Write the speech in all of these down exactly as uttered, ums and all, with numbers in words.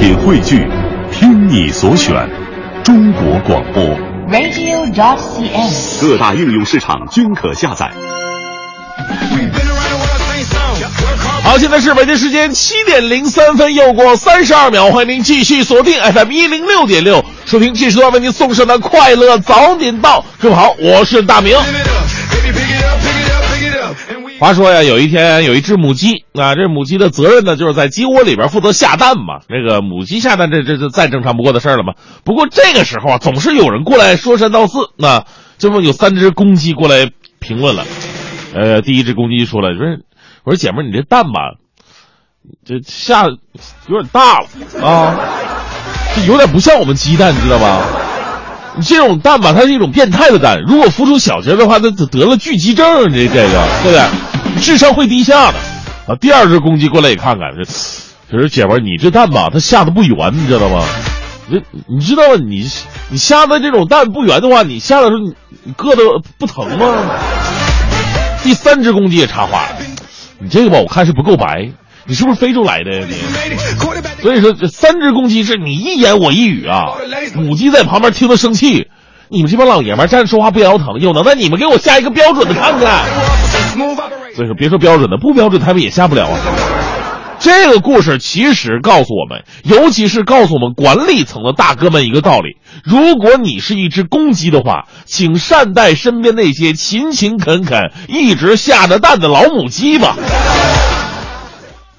品汇聚，听你所选，中国广播 Radio.cn 各大应用市场均可下载。好，现在是北京时间七点零三分，又过三十二秒，欢迎您继续锁定 F M 一零六点六， 收听继续段为您送上的快乐早点到。各位好，我是大明。话说呀，有一天有一只母鸡啊，这母鸡的责任呢，就是在鸡窝里边负责下蛋嘛。这个母鸡下蛋，这这这再正常不过的事儿了嘛。不过这个时候啊，总是有人过来说三道四。那、啊、这不有三只公鸡过来评论了。呃，第一只公鸡说了，说我说姐妹，你这蛋吧，这下有点大了啊，这有点不像我们鸡蛋，你知道吧？你这种蛋吧，它是一种变态的蛋，如果孵出小鸡的话，它得了巨鸡症，这这个对不对？智商会低下的啊！第二只公鸡过来也看看，这，这说姐们，你这蛋吧，它下的不圆，你知道吗？你你知道你你下的这种蛋不圆的话，你下的时候你硌得不疼吗？第三只公鸡也插话了，你这个吧，我看是不够白，你是不是非洲来的呀？你，所以说这三只公鸡是你一言我一语啊！母鸡在旁边听得生气，你们这帮老爷们站着说话不腰疼，有能耐你们给我下一个标准的看看。所以说别说标准的，不标准他们也下不了啊。这个故事其实告诉我们，尤其是告诉我们管理层的大哥们一个道理，如果你是一只公鸡的话，请善待身边那些勤勤恳恳一直下着蛋的老母鸡吧，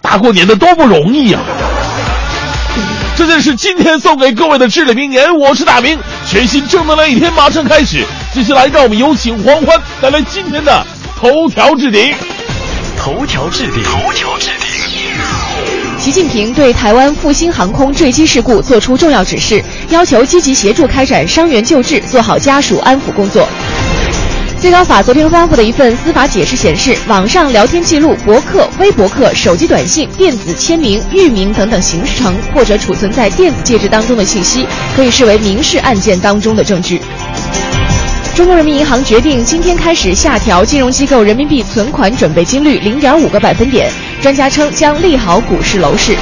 大过年的都不容易啊。这就是今天送给各位的至理名言，我是大明，全新正能量一天马上开始。接下来让我们有请黄欢带来今天的头条置顶。头条置顶，头条置顶。习近平对台湾复兴航空坠机事故作出重要指示，要求积极协助开展伤员救治，做好家属安抚工作。最高法昨天发布的一份司法解释显示，网上聊天记录、博客、微博客、手机短信、电子签名、域名等等形成或者储存在电子介质当中的信息，可以视为民事案件当中的证据。中国人民银行决定今天开始下调金融机构人民币存款准备金率 零点五个百分点，专家称将利好股市楼市。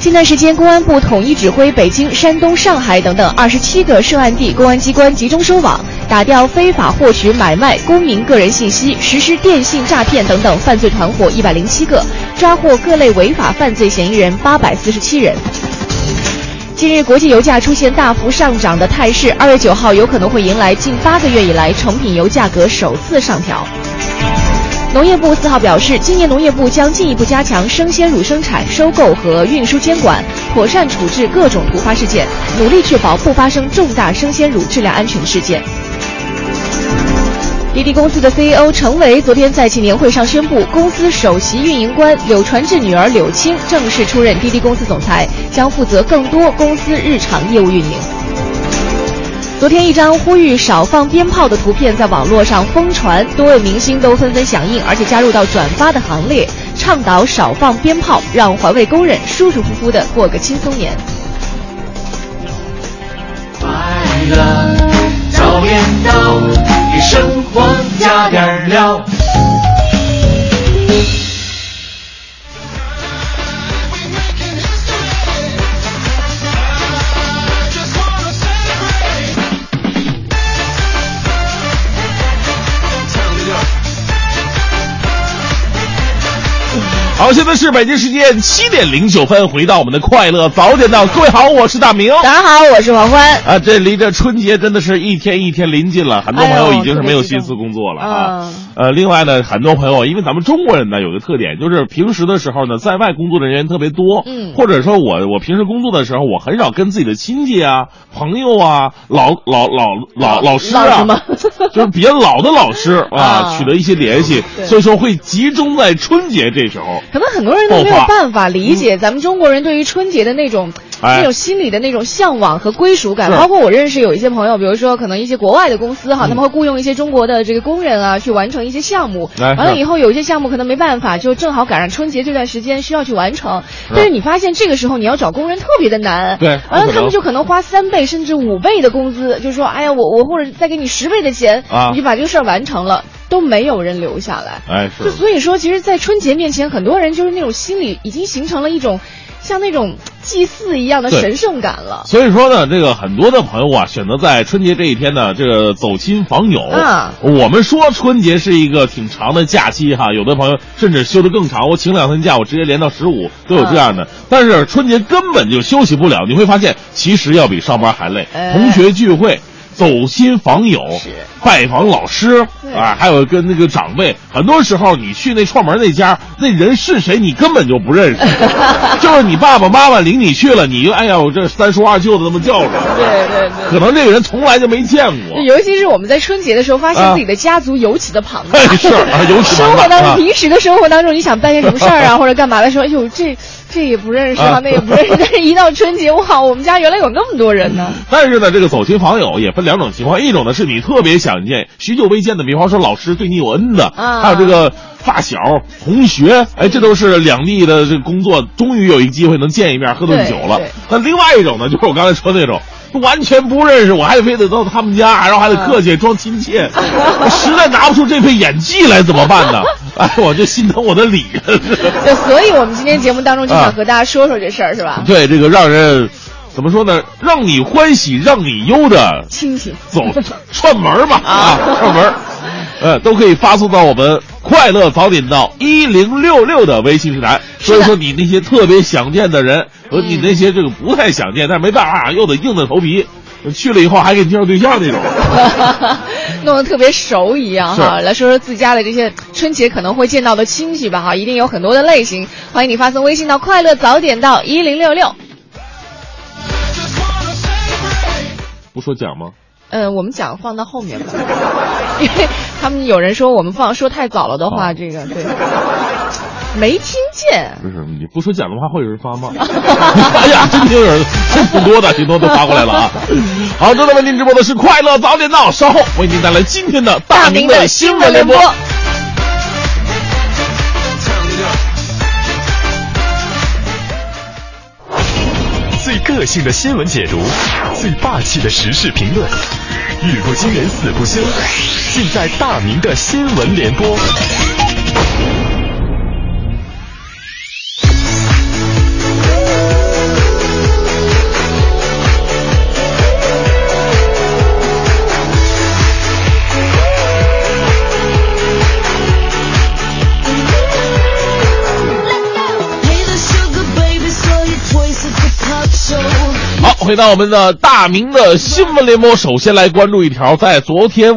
近段时间，公安部统一指挥北京、山东、上海等等二十七个涉案地公安机关集中收网，打掉非法获取、买卖公民个人信息、实施电信诈骗等等犯罪团伙一百零七个，抓获各类违法犯罪嫌疑人八百四十七人。近日，国际油价出现大幅上涨的态势，二月九号有可能会迎来近八个月以来成品油价格首次上调。农业部四号表示，今年农业部将进一步加强生鲜乳生产、收购和运输监管，妥善处置各种突发事件，努力确保不发生重大生鲜乳质量安全事件。滴滴公司的 C E O 程维昨天在其年会上宣布，公司首席运营官柳传志女儿柳青正式出任滴滴公司总裁，将负责更多公司日常业务运营。昨天，一张呼吁少放鞭炮的图片在网络上疯传，多位明星都纷纷响应，而且加入到转发的行列，倡导少放鞭炮，让环卫工人舒舒服服的过个轻松年。快乐早点到，给生活加点料。好，现在是北京时间七点零九分，回到我们的快乐早点到。各位好，我是大明。大家好，我是黄欢。啊，这离着春节真的是一天一天临近了，很多朋友已经是没有心思工作了啊。呃，另外呢，很多朋友因为咱们中国人呢有个特点，就是平时的时候呢，在外工作的人员特别多，嗯，或者说我我平时工作的时候，我很少跟自己的亲戚啊、朋友啊、老老老老老师啊，就是比较老的老师啊，取得一些联系，所以说会集中在春节这时候。可能很多人都没有办法理解咱们中国人对于春节的那种、哎、那种心理的那种向往和归属感，包括我认识有一些朋友，比如说可能一些国外的公司哈、嗯，他们会雇佣一些中国的这个工人啊，去完成一些项目，完了以后有一些项目可能没办法，就正好赶上春节这段时间需要去完成，但是你发现这个时候你要找工人特别的难，对，完了他们就可能花三倍甚至五倍的工资，就说哎呀我我或者再给你十倍的钱、啊、你就把这个事儿完成了，都没有人留下来，哎，是。所以说，其实，在春节面前，很多人就是那种心理已经形成了一种，像那种。祭祀一样的神圣感了。所以说呢，这个很多的朋友啊，选择在春节这一天呢，这个走亲访友。啊，我们说春节是一个挺长的假期哈，有的朋友甚至休得更长，我请两天假，我直接连到十五都有这样的。啊、但是春节根本就休息不了，你会发现其实要比上班还累。哎、同学聚会。走亲访友，拜访老师啊，还有跟那个长辈，很多时候你去那串门那家，那人是谁你根本就不认识，就是你爸爸妈妈领你去了，你就哎呀，我这三叔二舅子这么叫着，对对对，可能这个人从来就没见过。尤其是我们在春节的时候，发现自己的家族尤其的庞大。啊哎、是啊，尤其生活当中、啊，平时的生活当中，你想办件什么事儿啊，或者干嘛的时候，哎呦这。这也不认识啊，那也不认识。但是一到春节，哇，我们家原来有那么多人呢。但是呢，这个走亲访友也分两种情况，一种呢是你特别想见、许久未见的，比方说老师对你有恩的，啊、还有这个发小、同学，哎，这都是两地的这个工作，终于有一个机会能见一面，喝顿酒了。那另外一种呢，就是我刚才说的那种。完全不认识我，还得非得到他们家，然后还得客气、嗯、装亲切，我实在拿不出这份演技来怎么办呢？哎，我就心疼我的李。对，所以我们今天节目当中就想和大家说说这事儿，是吧？对，这个让人怎么说呢？让你欢喜，让你忧的亲戚走串门吧啊，串门，呃，都可以发送到我们快乐早点到一零六六的微信平台。所以说，你那些特别想见的人。和你那些这个不太想见，但是没办法又得硬着头皮，去了以后还给你介绍对象那种，弄得特别熟一样哈。来说说自家的这些春节可能会见到的亲戚吧哈，一定有很多的类型。欢迎你发送微信到快乐早点到一零六六。不说讲吗？嗯，我们讲放到后面吧，因为他们有人说我们放说太早了的话，这个对。没听见，不是你不说讲的话会有人发吗？哎呀，真挺有人，这挺多的，挺多都发过来了啊！好，正在为您直播的是快乐早点到，稍后为您带来今天的大明的新闻联播。最个性的新闻解读，最霸气的时事评论，语不惊人死不休，尽在大明的新闻联播。回到我们的大明的新闻联播，首先来关注一条，在昨天，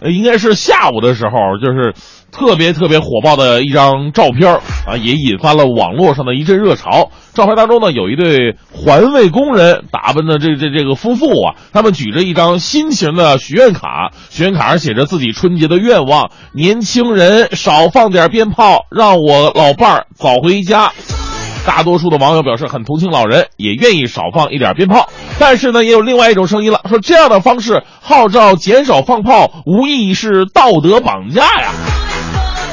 呃，应该是下午的时候，就是特别特别火爆的一张照片啊，也引发了网络上的一阵热潮。照片当中呢，有一对环卫工人打扮的这这这个夫妇啊，他们举着一张心形的许愿卡，许愿卡上写着自己春节的愿望：年轻人少放点鞭炮，让我老伴儿早回家。大多数的网友表示很同情老人，也愿意少放一点鞭炮，但是呢，也有另外一种声音了，说这样的方式号召减少放炮，无疑是道德绑架呀。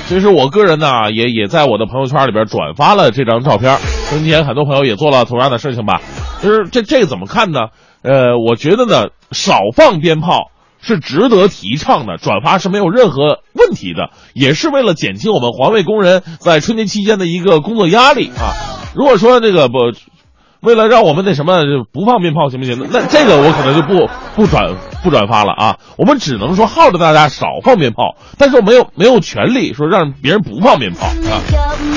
其实我个人呢，也也在我的朋友圈里边转发了这张照片，今天很多朋友也做了同样的事情吧。就是这这个怎么看呢？呃，我觉得呢，少放鞭炮是值得提倡的，转发是没有任何问题的，也是为了减轻我们环卫工人在春节期间的一个工作压力啊。如果说那个不，为了让我们那什么不放鞭炮行不行？那这个我可能就不不转不转发了啊！我们只能说号召大家少放鞭炮，但是我没有没有权利说让别人不放鞭炮啊。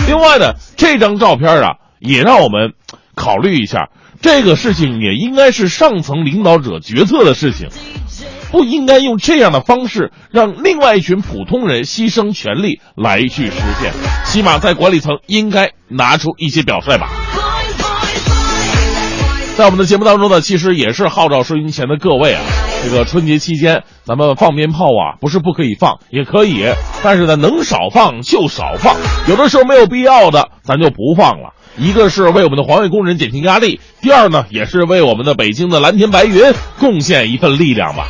另外呢，这张照片啊，也让我们考虑一下，这个事情也应该是上层领导者决策的事情，不应该用这样的方式让另外一群普通人牺牲权利来去实现，起码在管理层应该拿出一些表率吧。在我们的节目当中呢，其实也是号召收音前的各位啊，这个春节期间咱们放鞭炮啊，不是不可以放，也可以，但是呢，能少放就少放，有的时候没有必要的咱就不放了。一个是为我们的环卫工人减轻压力，第二呢，也是为我们的北京的蓝天白云贡献一份力量吧。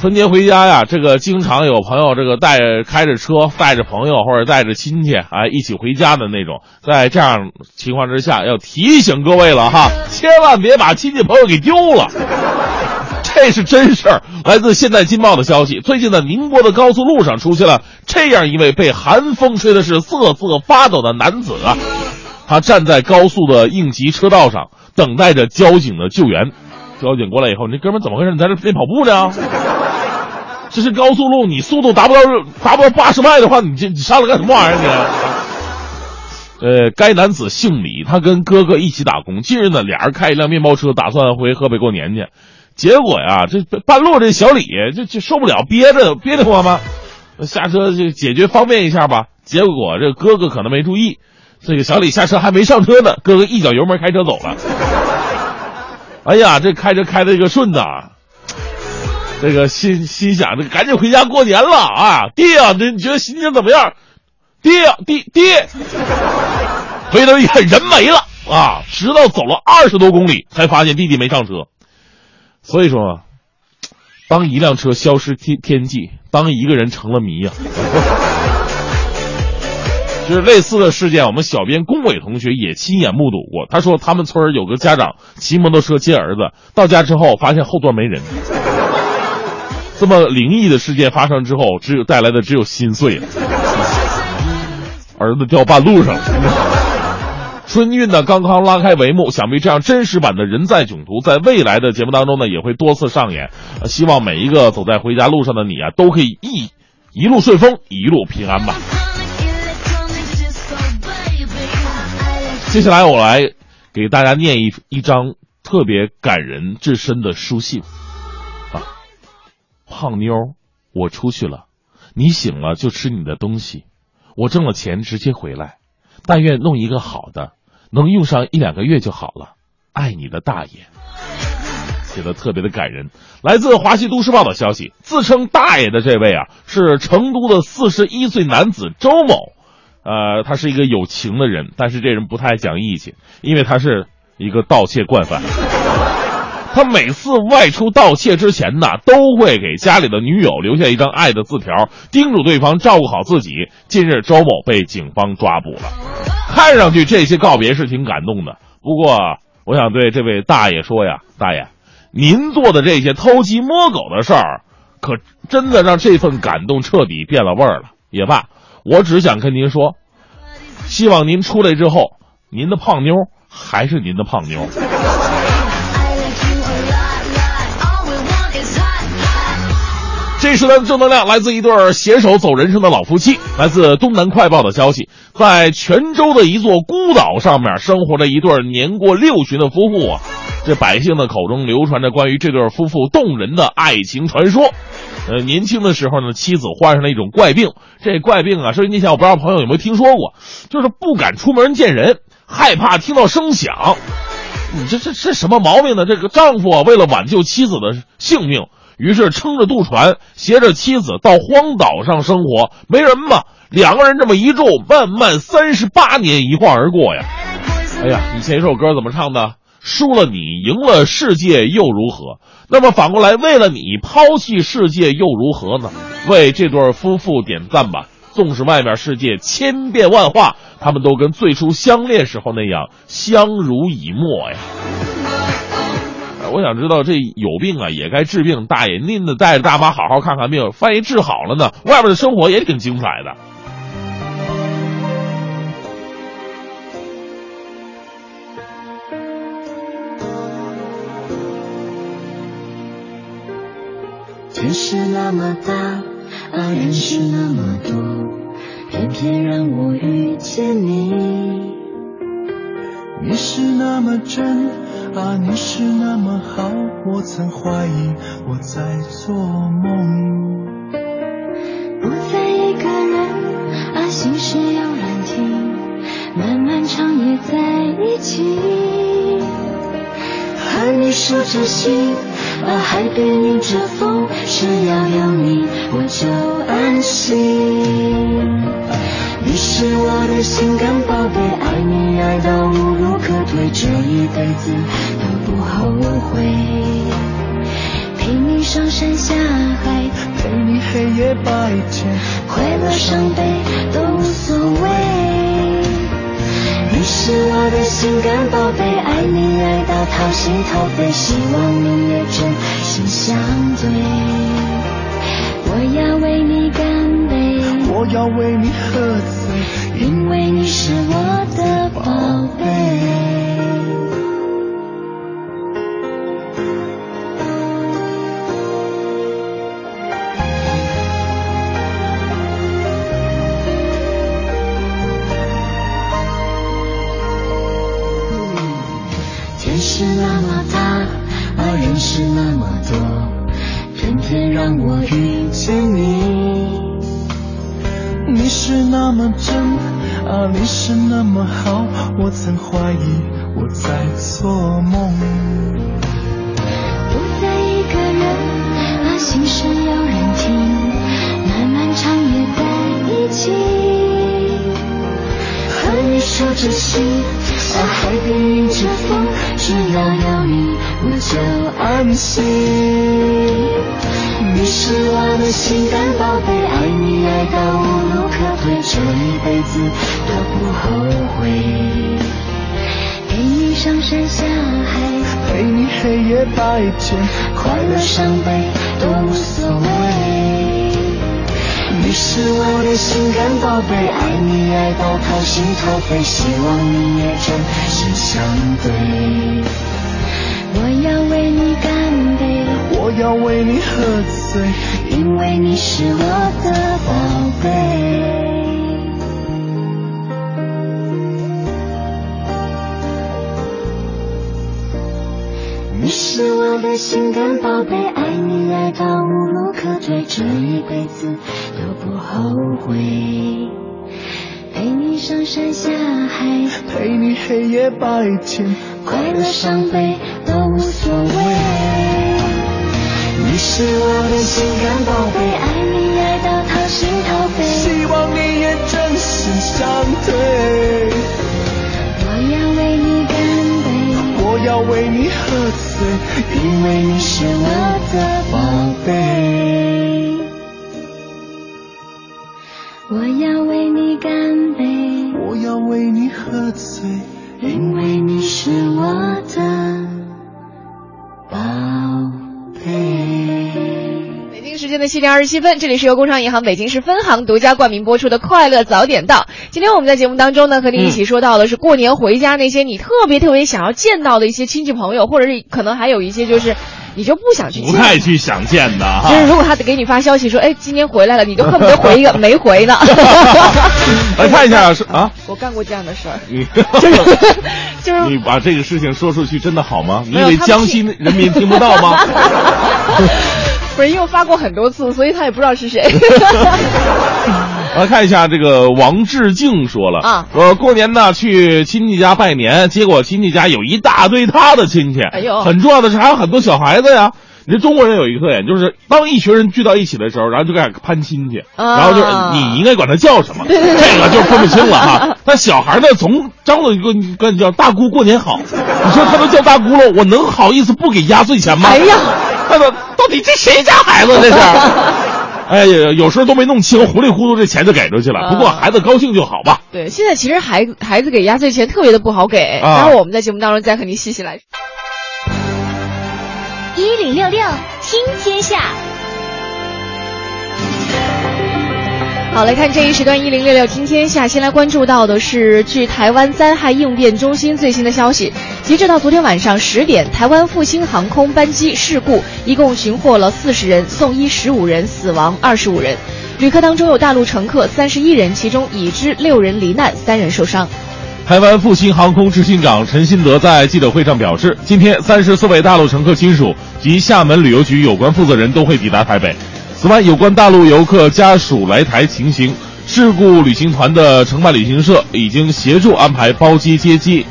春节回家呀，这个经常有朋友这个带开着车带着朋友或者带着亲戚啊一起回家的那种，在这样情况之下，要提醒各位了哈，千万别把亲戚朋友给丢了。这是真事儿。来自现代金报的消息，最近在宁波的高速路上出现了这样一位被寒风吹的是瑟瑟发抖的男子啊，他站在高速的应急车道上，等待着交警的救援。交警过来以后，你这哥们怎么回事？你在这练跑步呢？这是高速路，你速度达不到达不到八十迈的话，你这你上来干什么玩意儿？你？呃，该男子姓李，他跟哥哥一起打工。近日呢，俩人开一辆面包车，打算回河北过年去。结果呀，这半路这小李就就受不了，憋着憋得慌吗？下车就解决方便一下吧。结果这哥哥可能没注意，这个小李下车还没上车呢，哥哥一脚油门开车走了。哎呀，这开车开的这个顺子啊，这个心心想这赶紧回家过年了啊！弟啊，这你觉得心情怎么样？弟啊，弟弟，回头一看人没了啊！直到走了二十多公里，才发现弟弟没上车。所以说，当一辆车消失天天际，当一个人成了谜呀、啊。就是类似的事件，我们小编龚伟同学也亲眼目睹过。他说他们村有个家长骑摩托车接儿子，到家之后发现后座没人。这么灵异的事件发生之后，只有带来的只有心碎了，儿子掉半路上了。春运呢刚刚拉开帷幕，想必这样真实版的人在囧途在未来的节目当中呢也会多次上演、呃、希望每一个走在回家路上的你啊，都可以一一路顺风，一路平安吧。接下来我来给大家念一一张特别感人至深的书信啊，胖妞，我出去了，你醒了就吃你的东西，我挣了钱直接回来，但愿弄一个好的，能用上一两个月就好了，爱你的大爷。写得特别的感人。来自华西都市报的消息，自称大爷的这位啊，是成都的四十一岁男子周某。呃，他是一个有情的人，但是这人不太讲义气，因为他是一个盗窃惯犯。他每次外出盗窃之前呢，都会给家里的女友留下一张爱的字条，叮嘱对方照顾好自己。近日，周某被警方抓捕了。看上去这些告别是挺感动的，不过我想对这位大爷说呀，大爷，您做的这些偷鸡摸狗的事儿，可真的让这份感动彻底变了味儿了。也罢，我只想跟您说，希望您出来之后，您的胖妞还是您的胖妞。这时段正能量来自一对携手走人生的老夫妻。来自东南快报的消息，在泉州的一座孤岛上面生活着一对年过六旬的夫妇啊。这百姓的口中流传着关于这对夫妇动人的爱情传说。呃，年轻的时候呢，妻子患上了一种怪病，这怪病啊，说你想我不知道朋友有没有听说过，就是不敢出门见人，害怕听到声响。你这这这什么毛病呢？这个丈夫啊，为了挽救妻子的性命，于是撑着渡船，携着妻子到荒岛上生活，没人嘛，两个人这么一住，慢慢三十八年一晃而过呀。哎呀，以前一首歌怎么唱的？输了你，赢了世界又如何？那么反过来，为了你抛弃世界又如何呢？为这对夫妇点赞吧！纵使外面世界千变万化，他们都跟最初相恋时候那样相濡以沫呀。我想知道这有病啊也该治病，大爷您得带着大妈好好看看病，万一治好了呢，外面的生活也挺精彩的。天是那么大，爱人是那么多，偏偏让我遇见你。你是那么真啊，你是那么好，我曾怀疑我在做梦。不再一个人啊，心事有人听，漫漫长夜在一起。和你数着心啊，海边迎着风，只要有你我就安心。你是我的心肝宝贝，爱你爱到无路可退，这一辈子都不后悔。陪你上山下海，陪你黑夜白天，快乐伤悲都无所谓。你是我的心肝宝贝，爱你爱到掏心掏肺，希望你也珍惜心相对，我要为你干杯，我要为你喝醉，因为你是我的宝贝。是那么大，爱人是那么多，偏偏让我遇见你。你是那么真啊，你是那么好，我曾怀疑我在做梦。不再一个人，把心事有人听，漫漫长夜在一起，和你说着心。啊，海边迎着风，只要有你我就安心。你是我的心肝宝贝，爱你爱到无路可退，这一辈子都不后悔。陪你上山下海，陪你黑夜白天，快乐伤悲都无所谓。你是我的心肝宝贝，爱你爱到掏心掏肺，希望你也真心相对。我要为你干杯，我要为你喝醉，因为你是我的宝贝。你是我的心肝宝贝，爱你爱到无路可退，这一辈子都不后悔。陪你上山下海，陪你黑夜白天，快乐伤悲都无所谓。你是我的心肝宝贝，爱你爱到掏心掏肺，希望你也真心相对。我要为你干杯，我要为你喝醉，因为你是我的宝贝。我要为你干杯，我要为你喝醉，因为你是我的宝贝。北京时间的七点二十七分，这里是由工商银行北京市分行独家冠名播出的快乐早点到。今天我们在节目当中呢，和您一起说到的是过年回家那些你特别特别想要见到的一些亲戚朋友，或者是可能还有一些就是你就不想去见，不太去想见的哈。就是如果他给你发消息说，哎，今天回来了，你就恨不得回一个没回呢。来看一下是啊，我干过这样的事儿。你就是就是你把这个事情说出去真的好吗？你以为江西人民听不到吗？不是，因为我发过很多次，所以他也不知道是谁。来看一下这个王志静说了啊，说过年呢去亲戚家拜年，结果亲戚家有一大堆他的亲戚，哎呦，很重要的是还有很多小孩子呀。你这中国人有一个特点，就是当一群人聚到一起的时候，然后就开始攀亲戚，啊、然后就是你应该管他叫什么，对对对，这个就分不清了哈。但小孩呢，从张嘴就跟你叫大姑过年好，你说他都叫大姑了，我能好意思不给压岁钱吗？哎呀，他说到底这谁家孩子这是？哎呀，有时候都没弄清，糊里糊涂这钱就给出去了。不过孩子高兴就好吧。对，现在其实孩子孩子给压岁钱特别的不好给，啊、然后我们在节目当中再和您细细来。一零六六听天下。好，来看这一时段一零六六听天下，先来关注到的是据台湾灾害应变中心最新的消息，截止到昨天晚上十点，台湾复兴航空班机事故一共寻获了四十人，送医十五人，死亡二十五人，旅客当中有大陆乘客三十一人，其中已知六人罹难，三人受伤。台湾复兴航空执行长陈新德在记者会上表示，今天三十四位大陆乘客亲属及厦门旅游局有关负责人都会抵达台北。此外，有关大陆游客家属来台情形，事故旅行团的承办旅行社已经协助安排包机、接机、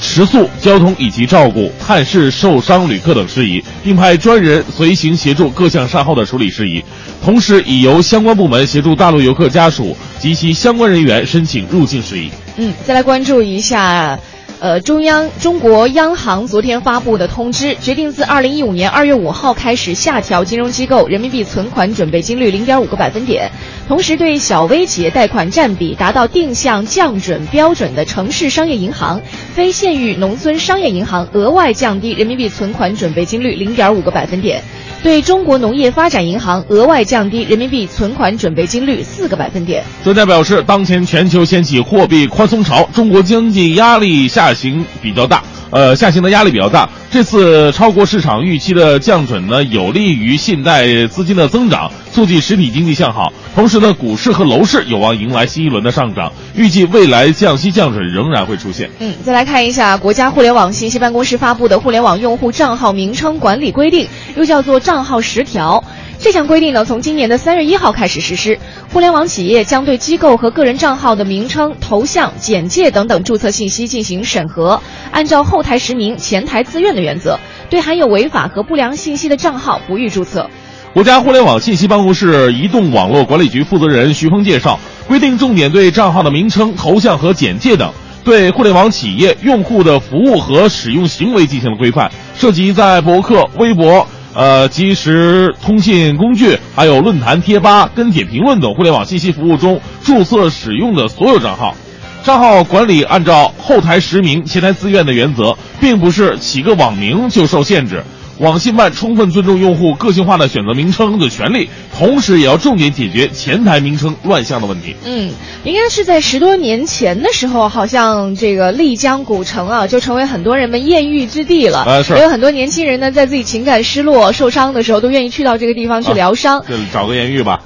食宿、交通以及照顾、探视受伤旅客等事宜，并派专人随行协助各项善后的处理事宜。同时，已由相关部门协助大陆游客家属及其相关人员申请入境事宜。嗯，再来关注一下，呃，中央中国央行昨天发布的通知，决定自二零一五年二月五号开始下调金融机构人民币存款准备金率零点五个百分点，同时对小微企业贷款占比达到定向降准标准的城市商业银行、非县域农村商业银行额外降低人民币存款准备金率零点五个百分点。对中国农业发展银行额外降低人民币存款准备金率四个百分点。专家表示，当前全球掀起货币宽松潮，中国经济压力下行比较大，呃，下行的压力比较大。这次超过市场预期的降准呢，有利于信贷资金的增长，促进实体经济向好。同时呢，股市和楼市有望迎来新一轮的上涨，预计未来降息降准仍然会出现。嗯，再来看一下国家互联网信息办公室发布的互联网用户账号名称管理规定，又叫做账号十条。这项规定呢，从今年的三月一号开始实施。互联网企业将对机构和个人账号的名称、头像、简介等等注册信息进行审核，按照后台实名、前台自愿的原则，对含有违法和不良信息的账号不予注册。国家互联网信息办公室移动网络管理局负责人徐鹏介绍，规定重点对账号的名称、头像和简介等对互联网企业用户的服务和使用行为进行了规范，涉及在博客、微博、呃，即时通信工具，还有论坛、贴吧、跟帖评论等互联网信息服务中注册使用的所有账号。账号管理按照后台实名、前台自愿的原则，并不是起个网名就受限制。网信办充分尊重用户个性化的选择名称的权利，同时也要重点解决前台名称乱象的问题。嗯，应该是在十多年前的时候，好像这个丽江古城啊，就成为很多人们艳遇之地了。呃、是也有很多年轻人呢，在自己情感失落、受伤的时候，都愿意去到这个地方去疗伤，啊、找个艳遇吧。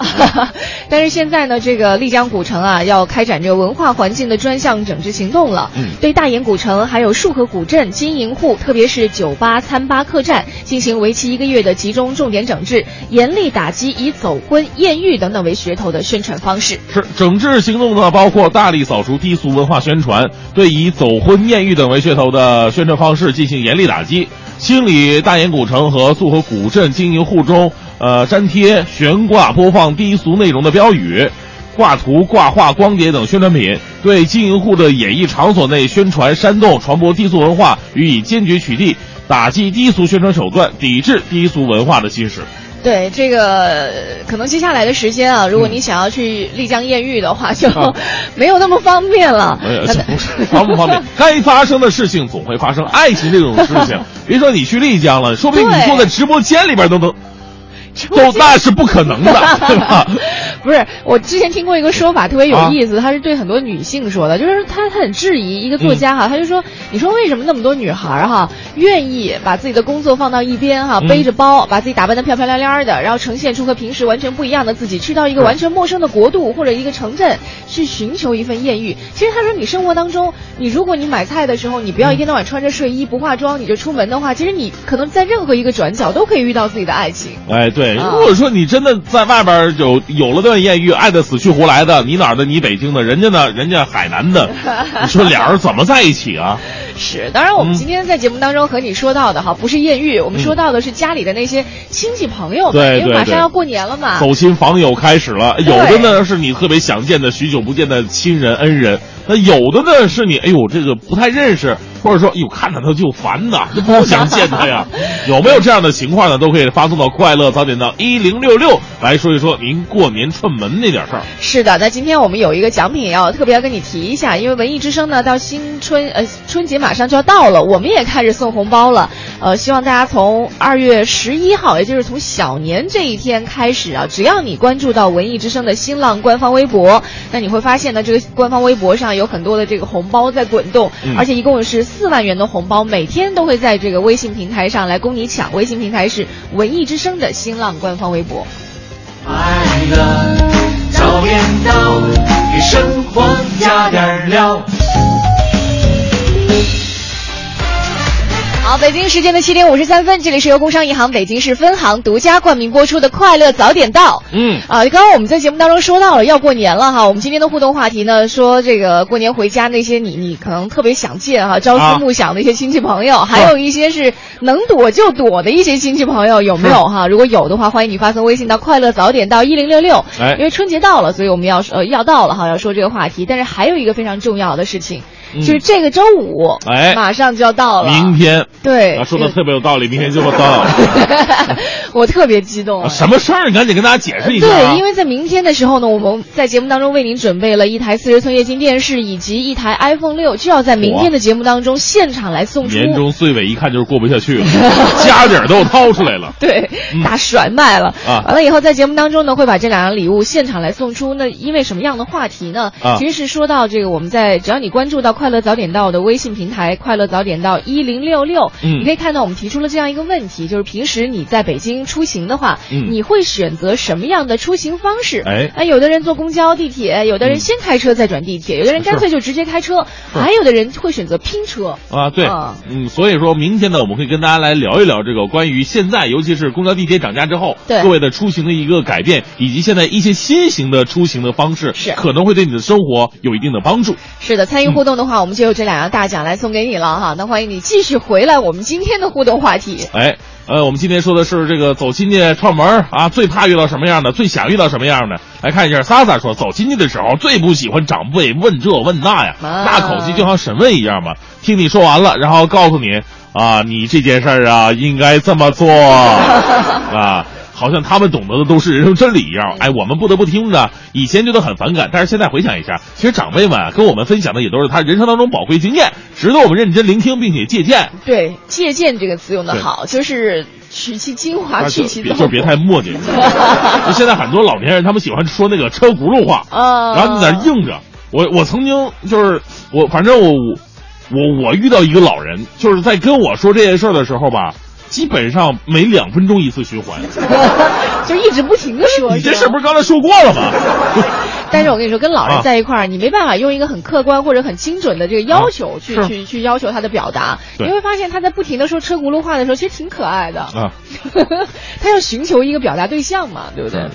但是现在呢，这个丽江古城啊，要开展这个文化环境的专项整治行动了。嗯，对大研古城还有束河古镇、金银户，特别是酒吧、餐吧、客栈，进行为期一个月的集中重点整治，严厉打击以走婚、艳遇等等为噱头的宣传方式。是整治行动呢，包括大力扫除低俗文化宣传，对以走婚、艳遇等为噱头的宣传方式进行严厉打击，清理大研古城和束河古镇、金银户中，呃，粘贴、悬挂、播放低俗内容的标语、挂图、挂画、光碟等宣传品，对金银户的演艺场所内宣传、煽动、传播低俗文化予以坚决取缔，打击低俗宣传手段，抵制低俗文化的侵蚀。对，这个可能接下来的时间啊，如果你想要去丽江艳遇的话，就没有那么方便了。没有、啊，方不方便？该发生的事情总会发生，爱情这种事情，别说你去丽江了，说不定你坐在直播间里边都能。都那是不可能的，对吧？不是，我之前听过一个说法特别有意思，他、啊、是对很多女性说的，就是他他很质疑一个作家哈，他、嗯、就说，你说为什么那么多女孩哈愿意把自己的工作放到一边哈，背着包、嗯、把自己打扮得漂漂亮亮的，然后呈现出和平时完全不一样的自己，去到一个完全陌生的国度或者一个城镇去寻求一份艳遇。其实他说，你生活当中，你如果你买菜的时候，你不要一天到晚穿着睡衣不化妆你就出门的话，其实你可能在任何一个转角都可以遇到自己的爱情。哎，对。如果说你真的在外边有有了段艳遇，爱得死去活来的，你哪儿的你北京的，人家呢人家海南的，你说俩人怎么在一起啊？是，当然我们今天在节目当中和你说到的哈，不是艳遇，我们说到的是家里的那些亲戚朋友们，对对对，因为马上要过年了嘛，走亲访友开始了，有的呢是你特别想见的许久不见的亲人恩人，那有的呢是你哎呦这个不太认识，或者说哎呦看着他就烦呐，就不想见他呀。有没有这样的情况呢？都可以发送到快乐早点到一零六六来说一说您过年串门那点事儿。是的，那今天我们有一个奖品也要特别要跟你提一下，因为文艺之声呢到新春呃春节马上就要到了，我们也开始送红包了。呃，希望大家从二月十一号，也就是从小年这一天开始啊，只要你关注到文艺之声的新浪官方微博，那你会发现呢，这个官方微博上有很多的这个红包在滚动，嗯、而且一共是四万元的红包，每天都会在这个微信平台上来供你抢。微信平台是文艺之声的新浪官方微博。快乐早点到，给生活加点料。好，北京时间的七点五十三分，这里是由工商银行北京市分行独家冠名播出的《快乐早点到》。嗯，啊，刚刚我们在节目当中说到了要过年了哈，我们今天的互动话题呢，说这个过年回家那些你你可能特别想见哈，朝思暮想的一些亲戚朋友，啊、还有一些是能躲就躲的一些亲戚朋友，有没有哈？如果有的话，欢迎你发送微信到《快乐早点到》一零六六。因为春节到了，所以我们要呃要到了哈，要说这个话题。但是还有一个非常重要的事情。嗯、就是这个周五，哎，马上就要到了，明天，对，啊、说的特别有道理，明天就要到了，我特别激动、哎啊。什么事儿？赶紧跟大家解释一下、啊。对，因为在明天的时候呢，我们在节目当中为您准备了一台四十寸液晶电视以及一台 iPhone 六，就要在明天的节目当中现场来送出。年终岁尾一看就是过不下去了，家底儿都掏出来了，对，嗯、大甩卖了啊！完了以后，在节目当中呢，会把这两样礼物现场来送出。那因为什么样的话题呢？啊、其实是说到这个，我们在只要你关注到快乐早点到的微信平台快乐早点到一零六六，你可以看到我们提出了这样一个问题，就是平时你在北京出行的话、嗯、你会选择什么样的出行方式？哎，那有的人坐公交地铁，有的人先开车再转地铁，有的人干脆就直接开车，还有的人会选择拼车啊。对，嗯，所以说明天呢，我们会跟大家来聊一聊这个关于现在尤其是公交地铁涨价之后对各位的出行的一个改变，以及现在一些新型的出行的方式是可能会对你的生活有一定的帮助。是的，参与互动的话、嗯、我们就有这两样大奖来送给你了哈。那欢迎你继续回来我们今天的互动话题。哎，呃，我们今天说的是这个走亲戚串门啊，最怕遇到什么样的，最想遇到什么样的。来看一下，萨萨说走亲戚的时候最不喜欢长辈问这问那呀，啊、那口气就像审问一样嘛。听你说完了，然后告诉你啊，你这件事儿啊应该这么做啊。好像他们懂得的都是人生真理一样，哎，我们不得不听着。以前觉得很反感，但是现在回想一下，其实长辈们跟我们分享的也都是他人生当中宝贵经验，值得我们认真聆听并且借鉴。对，借鉴这个词用的好，就是取其精华，去其糟粕，就别太磨叽。就现在很多老年人他们喜欢说那个车轱辘话，啊、然后你在那硬着。我我曾经就是我，反正我我我遇到一个老人，就是在跟我说这件事的时候吧。基本上每两分钟一次循环，就一直不停的说。你这事不是刚才说过了吗？但是我跟你说，跟老人在一块儿、啊，你没办法用一个很客观或者很精准的这个要求去、啊、去去要求他的表达。你会发现他在不停的说车轱辘话的时候，其实挺可爱的。啊，他要寻求一个表达对象嘛，对不对？嗯，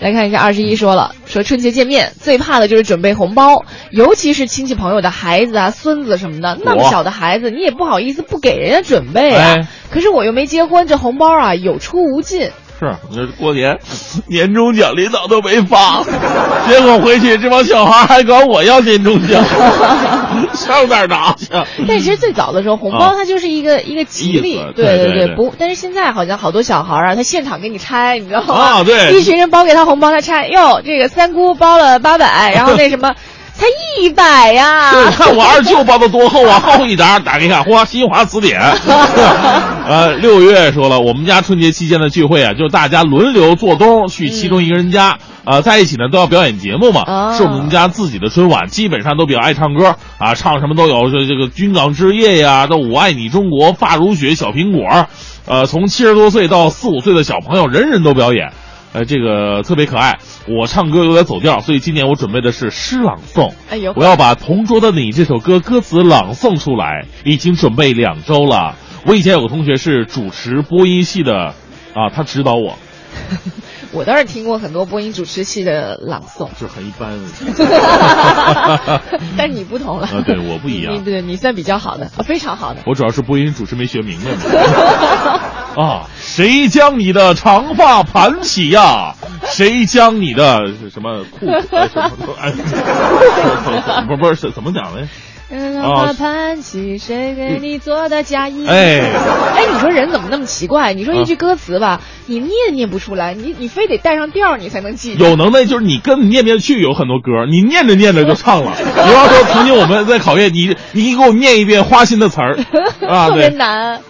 来看一下，二十一说了，说春节见面最怕的就是准备红包，尤其是亲戚朋友的孩子啊、孙子什么的，那么小的孩子你也不好意思不给人家准备啊。哎、可是我又没结婚，这红包啊有出无进。是，这过年年终奖领导都没发，结果回去这帮小孩还管我要年终奖，上哪儿拿去？但其实最早的时候，红包它就是一个、啊、一个吉利，对对对，不。但是现在好像好多小孩啊，他现场给你拆，你知道吗？啊，对，一群人包给他红包，他拆，哟，这个三姑包了八百，然后那什么。才一百呀！对，看我二舅包的多厚啊，厚一沓，打开看，哇，新华词典。呃，六月说了，我们家春节期间的聚会啊，就是大家轮流做东去其中一个人家。嗯呃，在一起呢都要表演节目嘛、哦，是我们家自己的春晚，基本上都比较爱唱歌啊，唱什么都有，这这个军港之夜呀，到我爱你中国，发如雪，小苹果，呃，从七十多岁到四五岁的小朋友，人人都表演。呃，这个特别可爱。我唱歌有点走调，所以今年我准备的是诗朗诵。哎呦，我要把《同桌的你》这首歌歌词朗诵出来，已经准备两周了。我以前有个同学是主持播音系的，啊，他指导我。我倒是听过很多播音主持系的朗诵，就很一般。但是你不同了，啊、对，我不一样。你对，你算比较好的，啊、哦，非常好的。我主要是播音主持没学明白嘛。啊，谁将你的长发盘起呀、啊？谁将你的什么裤子？哎，不不是怎么讲呢？啊，盘起，谁给你做的嫁衣？哎，哎，你说人怎么那么奇怪？你说一句歌词吧，啊、你念念不出来，你你非得带上调你才能记。有能耐就是你跟你念不去，有很多歌你念着念着就唱了。比方说，曾经我们在考验你，你给我念一遍花心的词儿，啊，特别难。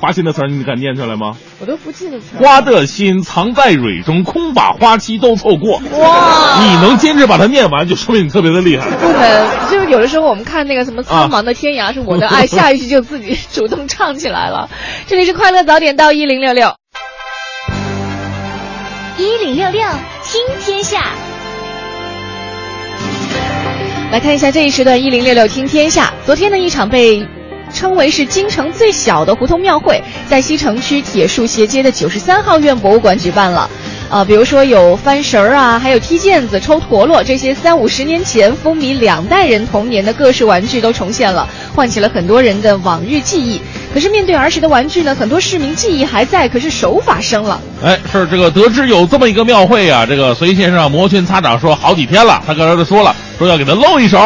花心的词儿你敢念出来吗？我都不记得词。花的心藏在蕊中，空把花期都错过。哇！你能坚持把它念完，就说明你特别的厉害。不能，就是有的时候我们看那个什么《苍茫的天涯是我的爱》，下一句就自己主动唱起来了。这里是快乐早点到一零六六，一零六六听天下。来看一下这一时段一零六六听天下。昨天的一场被称为是京城最小的胡同庙会，在西城区铁树斜街的九十三号院博物馆举办了。呃，比如说有翻绳儿啊，还有踢毽子、抽陀螺，这些三五十年前风靡两代人童年的各式玩具都重现了，唤起了很多人的往日记忆。可是面对儿时的玩具呢，很多市民记忆还在，可是手法生了。哎，是这个得知有这么一个庙会啊，这个隋先生摩拳擦掌说好几天了，他跟儿子说了，说要给他露一手，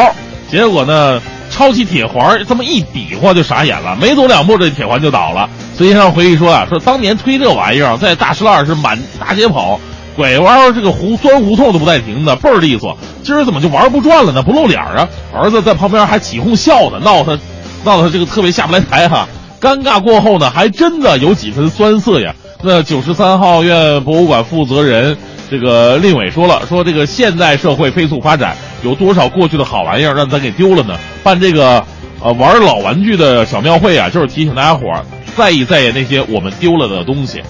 结果呢。抄起铁环这么一比划就傻眼了，没走两步这铁环就倒了。孙先生回忆说啊，说当年推这玩意儿在大石烂是满大街跑，拐弯这个胡酸胡同都不带停的，倍儿利索。今儿怎么就玩不转了呢？不露脸啊！儿子在旁边还起哄笑的，闹他闹他这个特别下不来台哈。尴尬过后呢，还真的有几分酸涩呀。那九十三号院博物馆负责人这个令伟说了，说这个现代社会飞速发展，有多少过去的好玩意儿让咱给丢了呢？办这个呃玩老玩具的小庙会啊，就是提醒大家伙在意在意那些我们丢了的东西。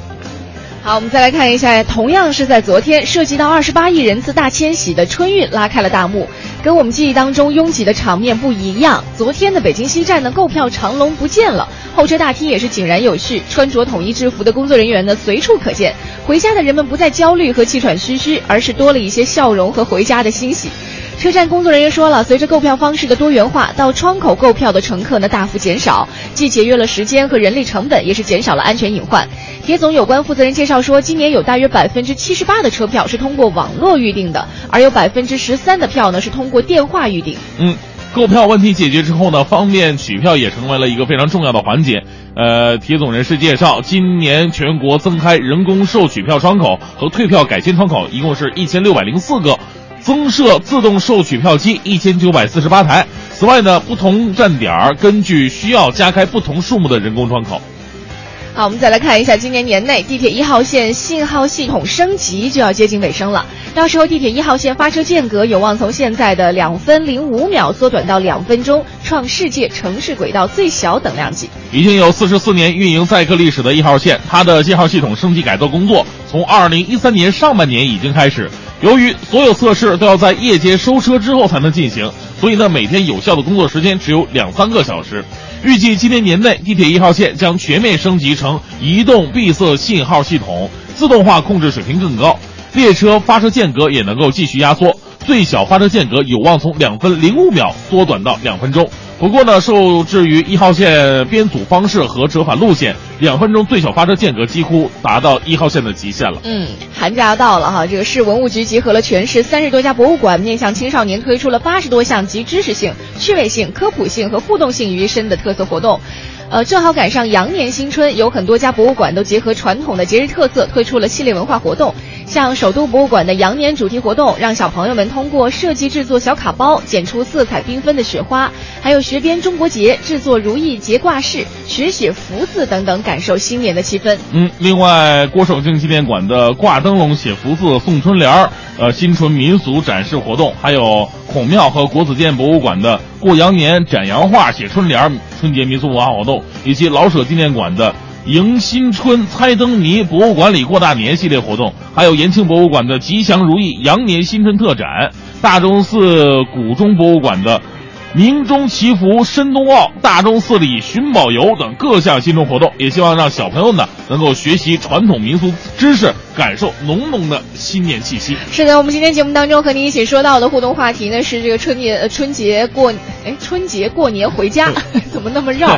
好，我们再来看一下，同样是在昨天，涉及到二十八亿人次大迁徙的春运拉开了大幕。跟我们记忆当中拥挤的场面不一样，昨天的北京西站呢，购票长龙不见了，候车大厅也是井然有序，穿着统一制服的工作人员呢随处可见。回家的人们不再焦虑和气喘吁吁，而是多了一些笑容和回家的欣喜。车站工作人员说了，随着购票方式的多元化，到窗口购票的乘客呢大幅减少，既节约了时间和人力成本，也是减少了安全隐患。铁总有关负责人介绍说，今年有大约 百分之七十八 的车票是通过网络预订的，而有 百分之十三 的票呢是通过电话预订。嗯，购票问题解决之后呢，方便取票也成为了一个非常重要的环节。呃，铁总人士介绍，今年全国增开人工售取票窗口和退票改签窗口，一共是一千六百零四个。增设自动售取票机一千九百四十八台，此外呢，不同站点根据需要加开不同数目的人工窗口。好，我们再来看一下，今年年内地铁一号线信号系统升级就要接近尾声了，到时候地铁一号线发车间隔有望从现在的两分零五秒缩短到两分钟，创世界城市轨道最小等量级。已经有四十四年运营载客历史的一号线，它的信号系统升级改造工作从二零一三年上半年已经开始，由于所有测试都要在夜间收车之后才能进行，所以呢，每天有效的工作时间只有两三个小时。预计今年年内，地铁一号线将全面升级成移动闭塞信号系统，自动化控制水平更高，列车发车间隔也能够继续压缩，最小发车间隔有望从两分零五秒缩短到两分钟。不过呢，受制于一号线编组方式和折返路线，两分钟最小发车间隔几乎达到一号线的极限了。嗯，寒假到了哈，这个市文物局集合了全市三十多家博物馆，面向青少年推出了八十多项集知识性、趣味性、科普性和互动性于一身的特色活动。呃，正好赶上羊年新春，有很多家博物馆都结合传统的节日特色，推出了系列文化活动。像首都博物馆的羊年主题活动，让小朋友们通过设计制作小卡包，剪出色彩缤纷的雪花，还有学编中国结，制作如意结挂饰，学写福字等等，感受新年的气氛。嗯，另外，郭守敬纪念馆的挂灯笼、写福字、送春联、呃，新春民俗展示活动，还有孔庙和国子监博物馆的过羊年、展洋画、写春联、春节民俗文化活动，以及老舍纪念馆的迎新春、猜灯谜、博物馆里过大年系列活动，还有延庆博物馆的吉祥如意羊年新春特展，大钟寺古钟博物馆的鸣钟祈福、深冬奥、大钟寺里寻宝游等各项新春活动，也希望让小朋友呢能够学习传统民俗知识，感受浓浓的新年气息。是的，我们今天节目当中和您一起说到的互动话题呢，是这个春节春节过哎春节过年回家怎么那么绕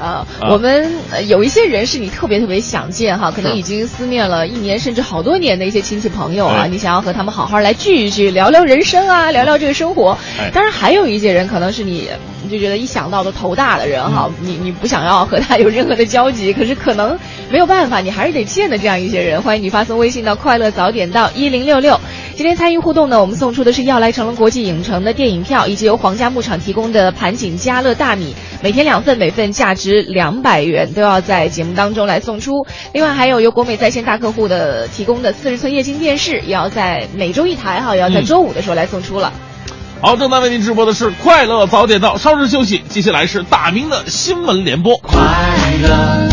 啊？我们有一些人是你特别特别想见哈，可能已经思念了一年甚至好多年的一些亲戚朋友啊，你想要和他们好好来聚一聚，聊聊人生啊，聊聊这个生活。当然还有一些人可能是你就觉得一想到的头大的人哈，你你不想要和他有任何的交集，可是可能没有办法，你还是得见的这样一些人。欢迎你发送微信到快乐早点到一零六六。今天参与互动呢，我们送出的是要来成龙国际影城的电影票，以及由皇家牧场提供的盘锦家乐大米，每天两份，每份价值两百元，都要在节目当中来送出。另外还有由国美在线大客户的提供的四十寸液晶电视，也要在每周一台哈，也要在周五的时候来送出了。嗯、好，正在为您直播的是快乐早点到，稍事休息，接下来是大明的新闻联播。快乐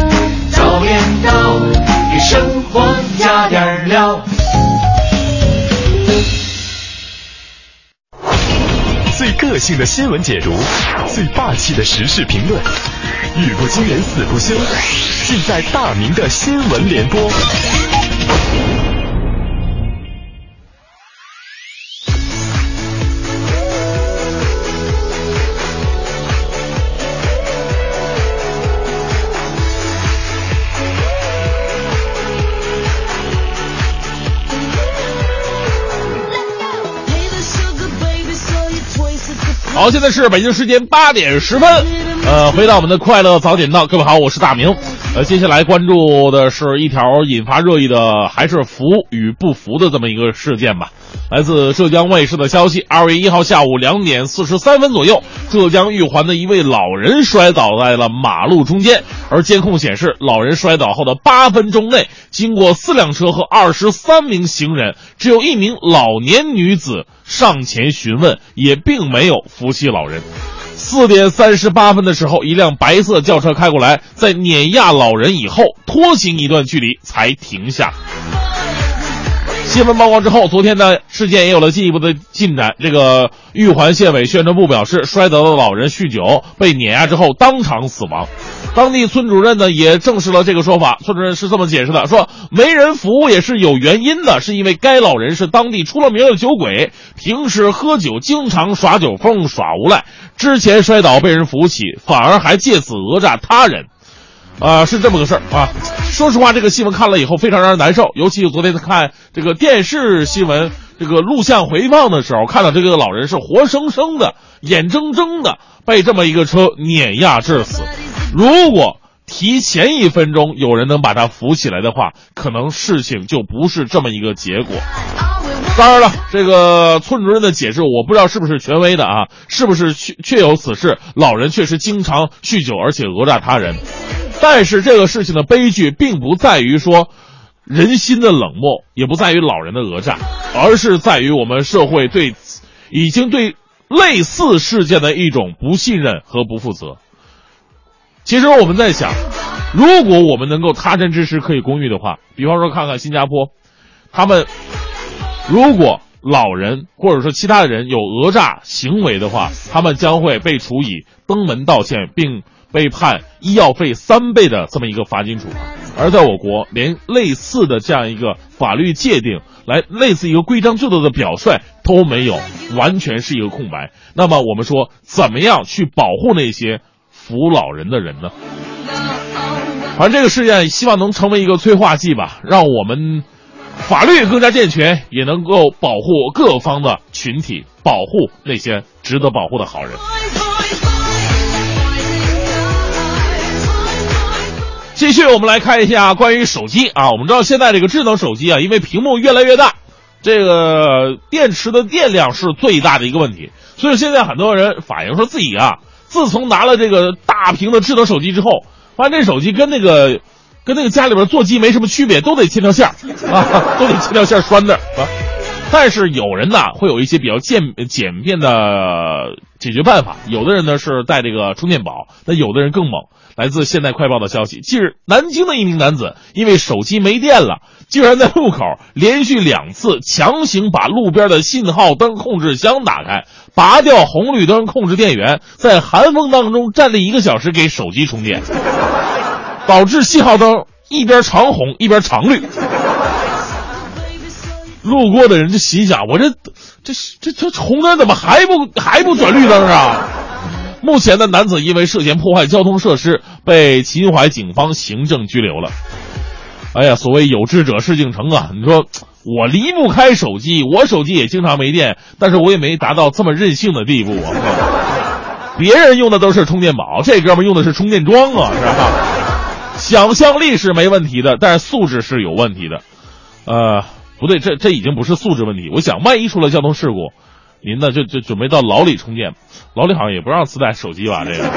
早点到，给生活加点料。最个性的新闻解读，最霸气的时事评论，语不惊人死不休，尽在大明的新闻联播。好，现在是北京时间八点十分，呃，回到我们的快乐早点到，各位好，我是大明。呃，接下来关注的是一条引发热议的，还是服与不服的这么一个事件吧。来自浙江卫视的消息，二月一号下午两点四十三分左右，浙江玉环的一位老人摔倒在了马路中间，而监控显示，老人摔倒后的八分钟内，经过四辆车和二十三名行人，只有一名老年女子上前询问，也并没有扶起老人。四点三十八分的时候，一辆白色轿车开过来，在碾压老人以后拖行一段距离才停下。新闻曝光之后，昨天呢事件也有了进一步的进展。这个玉环县委宣传部表示，摔倒的老人酗酒被碾压之后当场死亡。当地村主任呢也证实了这个说法，村主任是这么解释的，说没人扶也是有原因的，是因为该老人是当地出了名的酒鬼，平时喝酒经常耍酒疯耍无赖，之前摔倒被人扶起，反而还借此讹诈他人。呃，是这么个事儿啊。说实话，这个新闻看了以后非常让人难受，尤其昨天看这个电视新闻这个录像回放的时候，看到这个老人是活生生的眼睁睁的被这么一个车碾压致死。如果提前一分钟有人能把他扶起来的话，可能事情就不是这么一个结果。当然了，这个村主任的解释我不知道是不是权威的啊，是不是确有此事，老人确实经常酗酒而且讹诈他人。但是这个事情的悲剧并不在于说人心的冷漠，也不在于老人的讹诈，而是在于我们社会对已经对类似事件的一种不信任和不负责。其实我们在想，如果我们能够他山之石可以攻玉的话，比方说看看新加坡，他们如果老人或者说其他人有讹诈行为的话，他们将会被处以登门道歉，并被判医药费三倍的这么一个罚金处罚。而在我国，连类似的这样一个法律界定，来类似一个规章制度的表率都没有，完全是一个空白。那么我们说，怎么样去保护那些扶老人的人呢？反正这个事件希望能成为一个催化剂吧，让我们法律更加健全，也能够保护各方的群体，保护那些值得保护的好人。继续我们来看一下关于手机啊，我们知道现在这个智能手机啊，因为屏幕越来越大，这个电池的电量是最大的一个问题，所以现在很多人反映说自己啊，自从拿了这个大屏的智能手机之后，发现这手机跟那个跟那个家里边座机没什么区别，都得牵条线啊，都得牵条线拴着啊。但是有人呢会有一些比较简简便的解决办法，有的人呢是带这个充电宝，那有的人更猛。来自现代快报的消息，近日南京的一名男子因为手机没电了，竟然在路口连续两次强行把路边的信号灯控制箱打开，拔掉红绿灯控制电源，在寒风当中站立一个小时给手机充电，导致信号灯一边长红一边长绿。路过的人就心想，我这这这这红灯怎么还不还不转绿灯啊？目前的男子因为涉嫌破坏交通设施，被秦淮警方行政拘留了。哎呀，所谓有志者事竟成啊！你说我离不开手机，我手机也经常没电，但是我也没达到这么任性的地步啊。别人用的都是充电宝，这哥们用的是充电桩啊，是吧？想象力是没问题的，但是素质是有问题的。呃，不对，这这已经不是素质问题。我想，万一出了交通事故，您呢就就准备到牢里充电，牢里好像也不让自带手机吧？这个。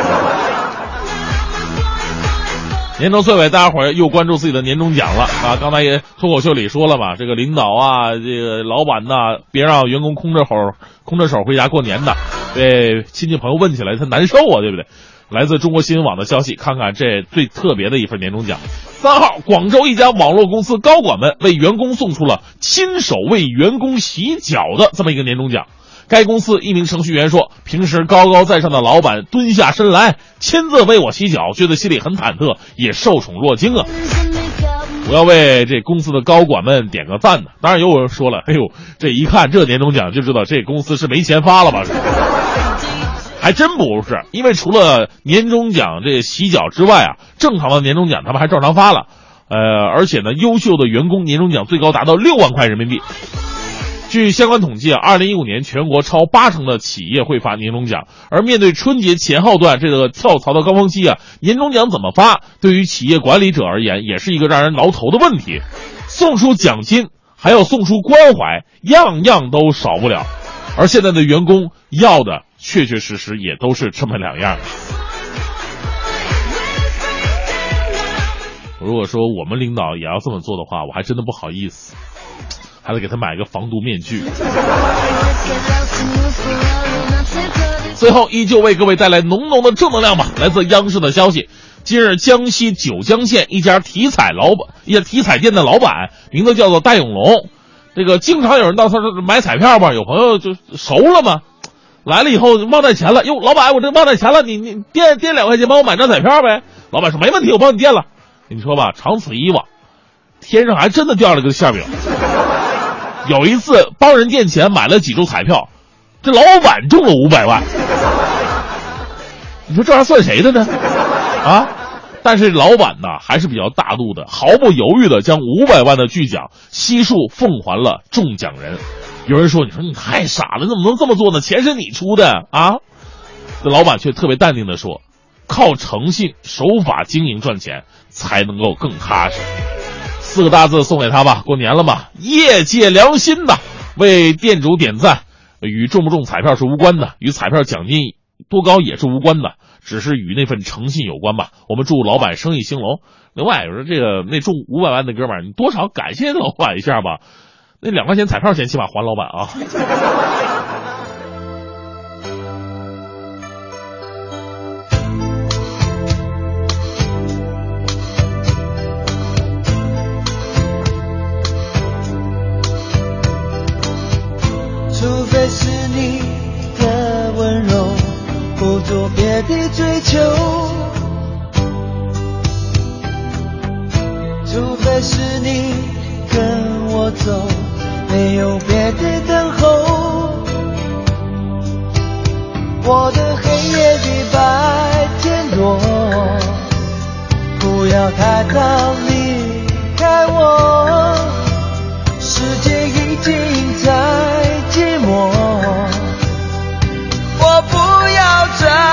年终岁尾，大家伙儿又关注自己的年终奖了啊！刚才也脱口秀里说了嘛，这个领导啊，这个老板呐、啊，别让员工空着手空着手回家过年的，被亲戚朋友问起来他难受啊，对不对？来自中国新闻网的消息，看看这最特别的一份年终奖。三号，广州一家网络公司高管们为员工送出了亲手为员工洗脚的这么一个年终奖。该公司一名程序员说，平时高高在上的老板蹲下身来亲自为我洗脚，觉得心里很忐忑，也受宠若惊啊。我要为这公司的高管们点个赞呢。当然有人说了，哎呦，这一看这年终奖就知道这公司是没钱发了吧？还真不是，因为除了年终奖这洗脚之外啊，正常的年终奖他们还照常发了，呃，而且呢，优秀的员工年终奖最高达到六万块人民币。据相关统计啊，二零一五年全国超八成的企业会发年终奖，而面对春节前后段这个跳槽的高峰期啊，年终奖怎么发，对于企业管理者而言也是一个让人挠头的问题。送出奖金，还要送出关怀，样样都少不了。而现在的员工要的确确实实也都是这么两样。如果说我们领导也要这么做的话，我还真的不好意思，还得给他买个防毒面具。最后依旧为各位带来浓浓的正能量吧。来自央视的消息，近日江西九江县一家体彩老板一家体彩店的老板名字叫做戴永龙，这个经常有人到他说买彩票吧，有朋友就熟了嘛，来了以后忘带钱了，哟，老板我这忘带钱了，你你垫垫两块钱帮我买张彩票呗。老板说没问题，我帮你垫了。你说吧，长此以往，天上还真的掉了个馅饼。有一次帮人垫钱买了几注彩票，这老板中了五百万。你说这还算谁的呢？啊！但是老板呢还是比较大度的，毫不犹豫的将五百万的巨奖悉数奉还了中奖人。有人说：“你说你太傻了，怎么能这么做呢？钱是你出的啊！”这老板却特别淡定的说：“靠诚信、守法经营赚钱，才能够更踏实。”四个大字送给他吧，过年了嘛，业界良心的，为店主点赞。与中不中彩票是无关的，与彩票奖金多高也是无关的，只是与那份诚信有关吧。我们祝老板生意兴隆。另外，有人这个那中五百万的哥们儿，你多少感谢老板一下吧，那两块钱彩票钱起码还老板啊。别的追求，除非是你跟我走，没有别的等候。我的黑夜比白天多，不要太早离开我。世界已经在寂寞，我不要这。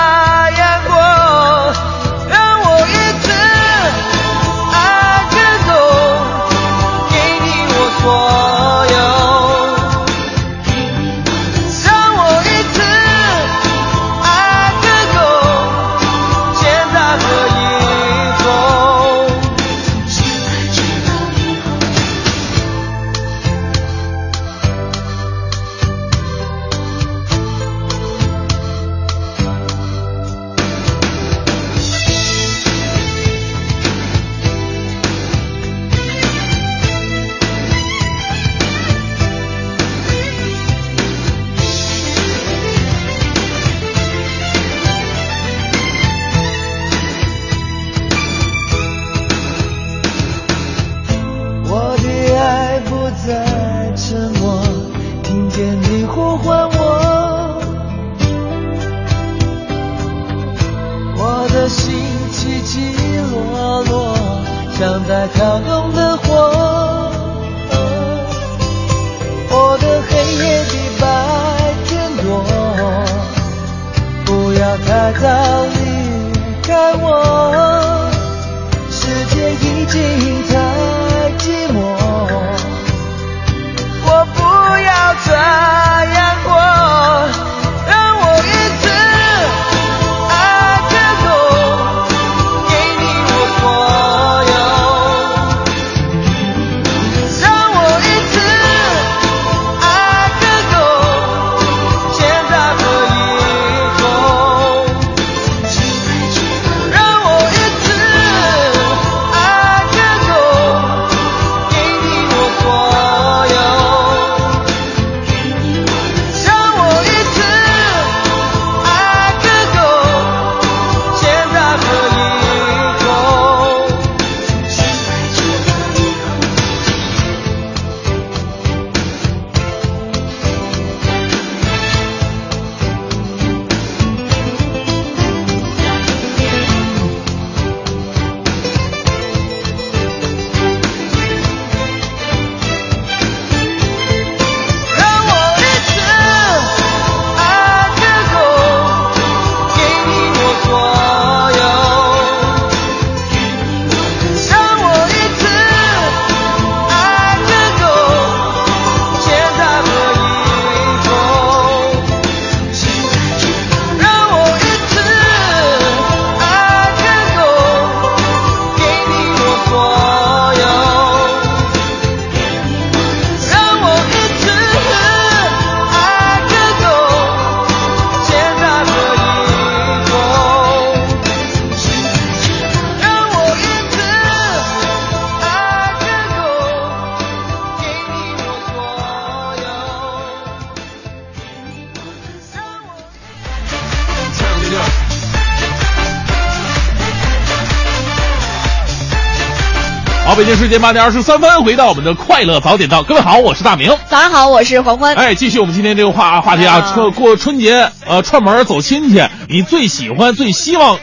好，北京时间八点二十三分，回到我们的快乐早点到。各位好，我是大明。早上好，我是黄欢。哎，继续我们今天这个话话题啊，春、呃、过春节，呃，串门走亲戚，你最喜欢、最希望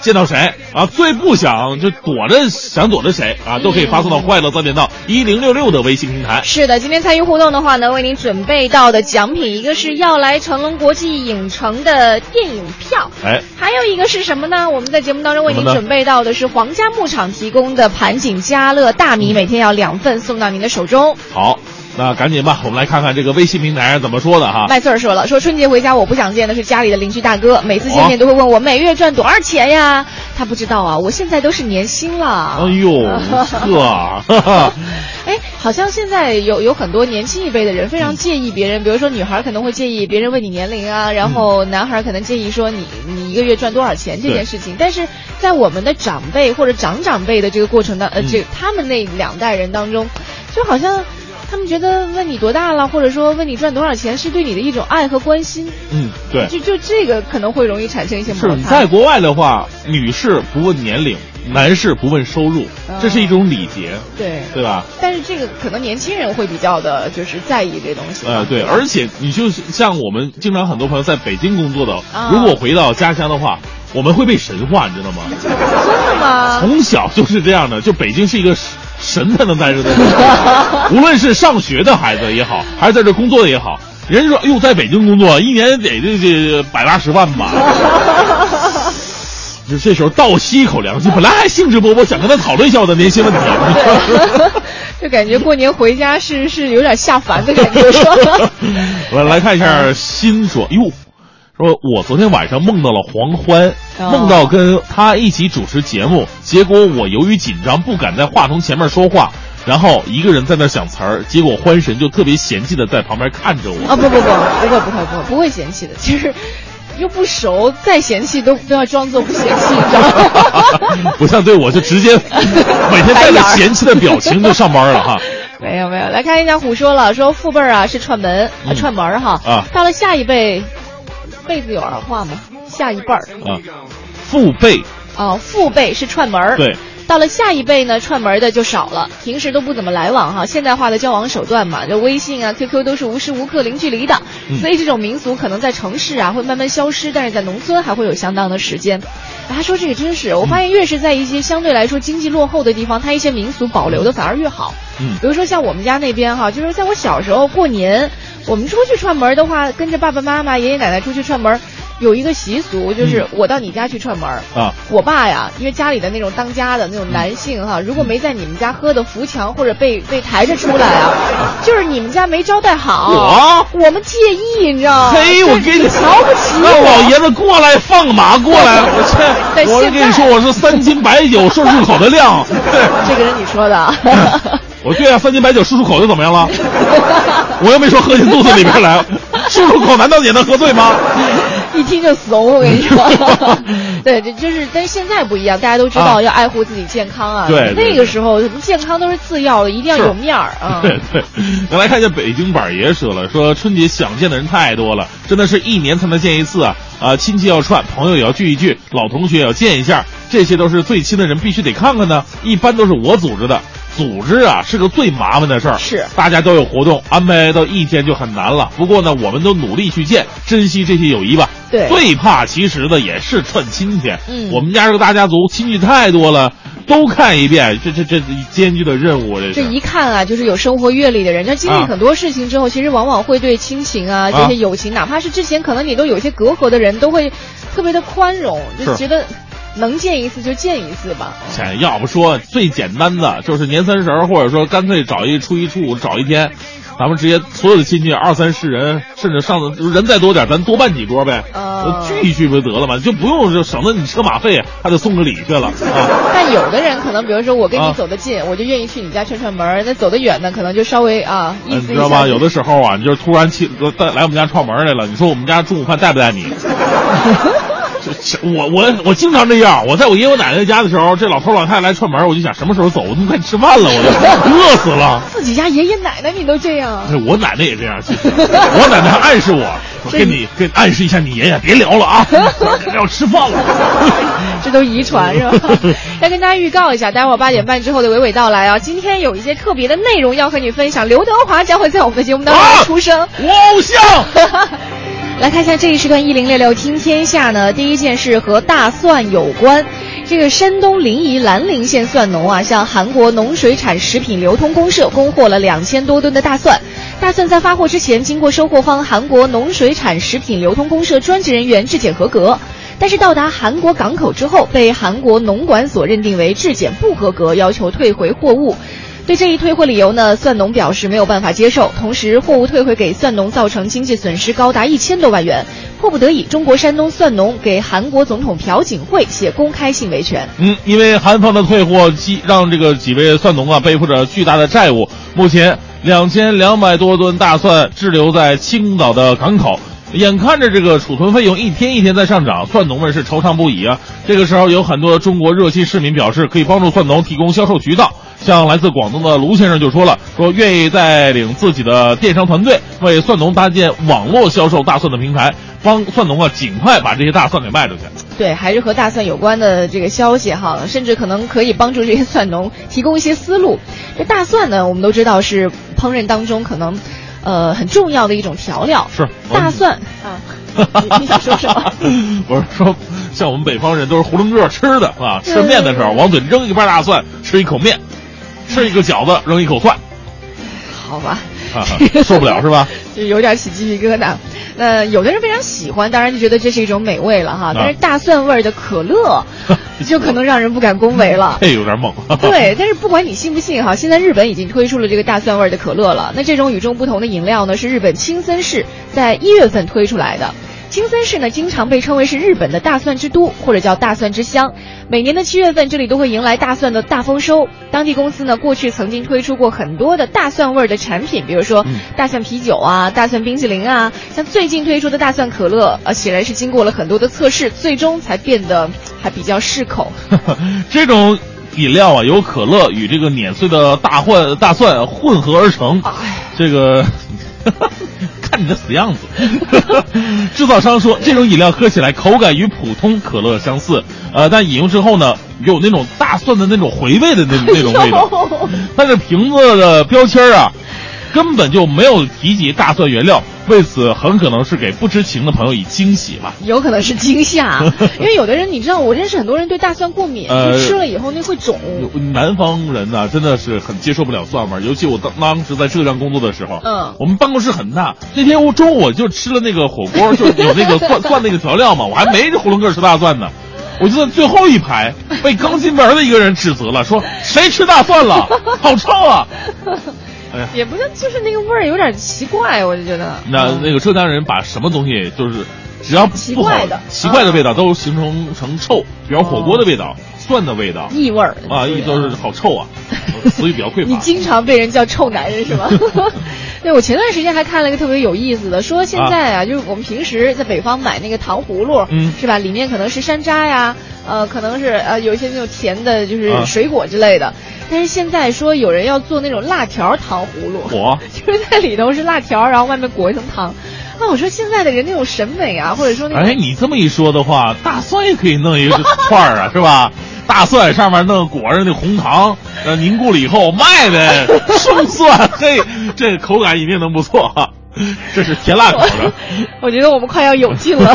见到谁啊？最不想就躲着想躲着谁啊？都可以发送到快乐早点到一零六六的微信平台。是的，今天参与互动的话呢，为您准备到的奖品，一个是要来成龙国际影城的电影票，哎，还有一个是什么呢？我们在节目当中为您准备到的是皇家牧场提供的盘锦家乐大米，每天要两份送到您的手中。好。那赶紧吧，我们来看看这个微信平台上怎么说的哈。麦穗儿说了，说春节回家我不想见的是家里的邻居大哥，每次见面都会问我每月赚多少钱呀，他不知道啊，我现在都是年薪了。哎呦，呵，哎，好像现在有有很多年轻一辈的人非常介意别人，比如说女孩可能会介意别人问你年龄啊，然后男孩可能介意说你你一个月赚多少钱这件事情。但是在我们的长辈或者长长辈的这个过程当呃，这他们那两代人当中，就好像。他们觉得问你多大了，或者说问你赚多少钱，是对你的一种爱和关心。嗯，对，就就这个可能会容易产生一些摩擦。是，在国外的话，女士不问年龄，男士不问收入，嗯、这是一种礼节。对，对吧？但是这个可能年轻人会比较的，就是在意这东西。呃，对，而且你就像我们经常很多朋友在北京工作的，嗯、如果回到家乡的话。我们会被神化，你知道吗？真的吗？从小就是这样的，就北京是一个神才能在这的，无论是上学的孩子也好，还是在这工作的也好，人家说，哎呦，在北京工作一年得这这百八十万吧。就这时候倒吸一口凉气，本来还兴致勃勃想跟他讨论一下我的年薪问题，就感觉过年回家是是有点下凡的感觉。我来看一下，心说，哟。说我昨天晚上梦到了黄欢，梦到跟他一起主持节目，结果我由于紧张不敢在话筒前面说话，然后一个人在那想词儿，结果欢神就特别嫌弃的在旁边看着我。啊、哦、不不不不会不会不会不会嫌弃的，其实又不熟，再嫌弃都都要装作不嫌弃，你知道吗？不像对我就直接每天带着嫌弃的表情就上班了哈。没有没有，来看一下虎说了，说父辈啊是串门、嗯啊、串门哈啊，到了下一辈。辈子有儿化吗？下一辈儿啊，父辈哦，父辈是串门儿。对，到了下一辈呢，串门的就少了，平时都不怎么来往哈。现代化的交往手段嘛，这微信啊、Q Q 都是无时无刻零距离的，嗯、所以这种民俗可能在城市啊会慢慢消失，但是在农村还会有相当的时间。他说这个真是，我发现越是在一些相对来说经济落后的地方，它一些民俗保留的反而越好。嗯，比如说像我们家那边哈，就是在我小时候过年。我们出去串门的话，跟着爸爸妈妈、爷爷奶奶出去串门，有一个习俗，就是我到你家去串门啊。我爸呀，因为家里的那种当家的那种男性哈，如果没在你们家喝的扶墙或者被被抬着出来啊，就是你们家没招待好，我我们介意，你知道吗？嘿，我给你瞧不起我，那老爷子过来放马过来，我这我跟你说，我是三斤白酒说出口的量，这个是你说的。我对啊，三斤白酒漱漱口就怎么样了？我又没说喝进肚子里边来，漱漱口难道也能喝醉吗？一听就怂，我跟你说。对，就是，但是现在不一样，大家都知道要爱护自己健康啊。啊对，那个时候什么健康都是次要的，一定要有面儿啊。对对，那来看一下北京板爷说了，说春节想见的人太多了，真的是一年才能见一次啊！啊，亲戚要串，朋友也要聚一聚，老同学也要见一下，这些都是最亲的人必须得看看呢。一般都是我组织的。组织啊是个最麻烦的事儿，是大家都有活动安排到一天就很难了。不过呢，我们都努力去见，珍惜这些友谊吧。对，最怕其实呢也是串亲戚。嗯，我们家这个大家族亲戚太多了，都看一遍，这这这艰巨的任务，这这一看啊，就是有生活阅历的人，他经历很多事情之后，啊、其实往往会对亲情啊这些友情，啊、哪怕是之前可能你都有些隔阂的人，都会特别的宽容，就觉得。能见一次就见一次吧。要不说最简单的就是年三十，或者说干脆找一初一初五找一天，咱们直接所有的亲戚二三十人，甚至上次人再多点，咱多办几桌呗，呃、聚一聚不就得了嘛，就不用就省得你车马费，还得送个礼去了。啊、但有的人可能，比如说我跟你走得近，啊、我就愿意去你家串串门；那走得远呢，可能就稍微啊意思一下。你知道吗？有的时候啊，你就是突然去来我们家串门来了，你说我们家中午饭带不带你？我我我经常这样，我在我爷爷我奶奶家的时候，这老头老太太来串门，我就想什么时候走，我都快吃饭了，我就饿死了。自己家爷爷奶奶你都这样，我奶奶也这样。其实我奶奶还暗示我，我跟你跟暗示一下你爷爷别聊了啊，要吃饭了。这都遗传是吧？要跟大家预告一下，待会儿八点半之后的娓娓道来啊，今天有一些特别的内容要和你分享，刘德华将会在我们的节目当中出生，啊、我偶像。来看一下这一时段一零六六听天下呢，第一件事和大蒜有关。这个山东临沂兰陵县蒜农啊，向韩国农水产食品流通公社供货了两千多吨的大蒜。大蒜在发货之前，经过收货方韩国农水产食品流通公社专职人员质检合格，但是到达韩国港口之后，被韩国农管所认定为质检不合格，要求退回货物。对这一退货理由呢，蒜农表示没有办法接受，同时货物退回给蒜农造成经济损失高达一千多万元。迫不得已，中国山东蒜农给韩国总统朴槿惠写公开信维权。嗯，因为韩方的退货让这个几位蒜农啊背负着巨大的债务，目前两千两百多吨大蒜滞留在青岛的港口。眼看着这个储存费用一天一天在上涨，蒜农们是惆怅不已啊。这个时候有很多中国热心市民表示可以帮助蒜农提供销售渠道，像来自广东的卢先生就说了，说愿意带领自己的电商团队为蒜农搭建网络销售大蒜的平台，帮蒜农啊尽快把这些大蒜给卖出去。对，还是和大蒜有关的这个消息哈，甚至可能可以帮助这些蒜农提供一些思路。这大蒜呢，我们都知道是烹饪当中可能呃，很重要的一种调料是大蒜啊你！你想说什么？我是说，像我们北方人都是囫囵个吃的啊，吃面的时候往嘴里扔一瓣大蒜，吃一口面，吃一个饺子扔一口蒜，好吧，啊、受不了是吧？就有点起鸡皮疙瘩。那有的人非常喜欢，当然就觉得这是一种美味了哈。但是大蒜味的可乐，就可能让人不敢恭维了。这有点猛。对，但是不管你信不信哈，现在日本已经推出了这个大蒜味的可乐了。那这种与众不同的饮料呢，是日本青森市在一月份推出来的。青森市呢，经常被称为是日本的大蒜之都，或者叫大蒜之乡。每年的七月份，这里都会迎来大蒜的大丰收。当地公司呢，过去曾经推出过很多的大蒜味的产品，比如说大蒜啤酒啊、大蒜冰淇淋啊。像最近推出的大蒜可乐，呃，显然是经过了很多的测试，最终才变得还比较适口。呵呵，这种饮料啊，由可乐与这个碾碎的大蒜大蒜混合而成，这个。看你的死样子制造商说，这种饮料喝起来口感与普通可乐相似，呃，但饮用之后呢，有那种大蒜的那种回味的那那种味道，但是瓶子的标签啊根本就没有提及大蒜原料，为此很可能是给不知情的朋友以惊喜吧，有可能是惊吓，因为有的人你知道，我认识很多人对大蒜过敏，呃、吃了以后那会肿。南方人呐、啊，真的是很接受不了蒜味，尤其我当当时在浙江工作的时候，嗯，我们办公室很大，那天我中午我就吃了那个火锅，就有那个蒜蒜那个调料嘛，我还没囫囵个吃大蒜呢。我就在最后一排被刚进门的一个人指责了，说谁吃大蒜了，好臭啊！也不是，就是那个味儿有点奇怪，我就觉得。那那个浙江人把什么东西，就是只要奇怪的、奇怪的味道都形容成臭，比如火锅的味道、蒜的味道、异味儿啊，异都是好臭啊，所以比较匮乏。你经常被人叫臭男人是吗？对，我前段时间还看了一个特别有意思的，说现在啊，就是我们平时在北方买那个糖葫芦，嗯，是吧？里面可能是山楂呀，呃，可能是呃有一些那种甜的，就是水果之类的。但是现在说有人要做那种辣条糖葫芦，我就是在里头是辣条，然后外面裹一层糖。那我说现在的人那种审美啊，或者说那哎，你这么一说的话，大蒜也可以弄一个串儿啊，是吧？大蒜上面弄裹上那红糖，呃，凝固了以后卖呗，生蒜，嘿，这口感一定能不错哈。这是甜辣口的，我觉得我们快要有劲了。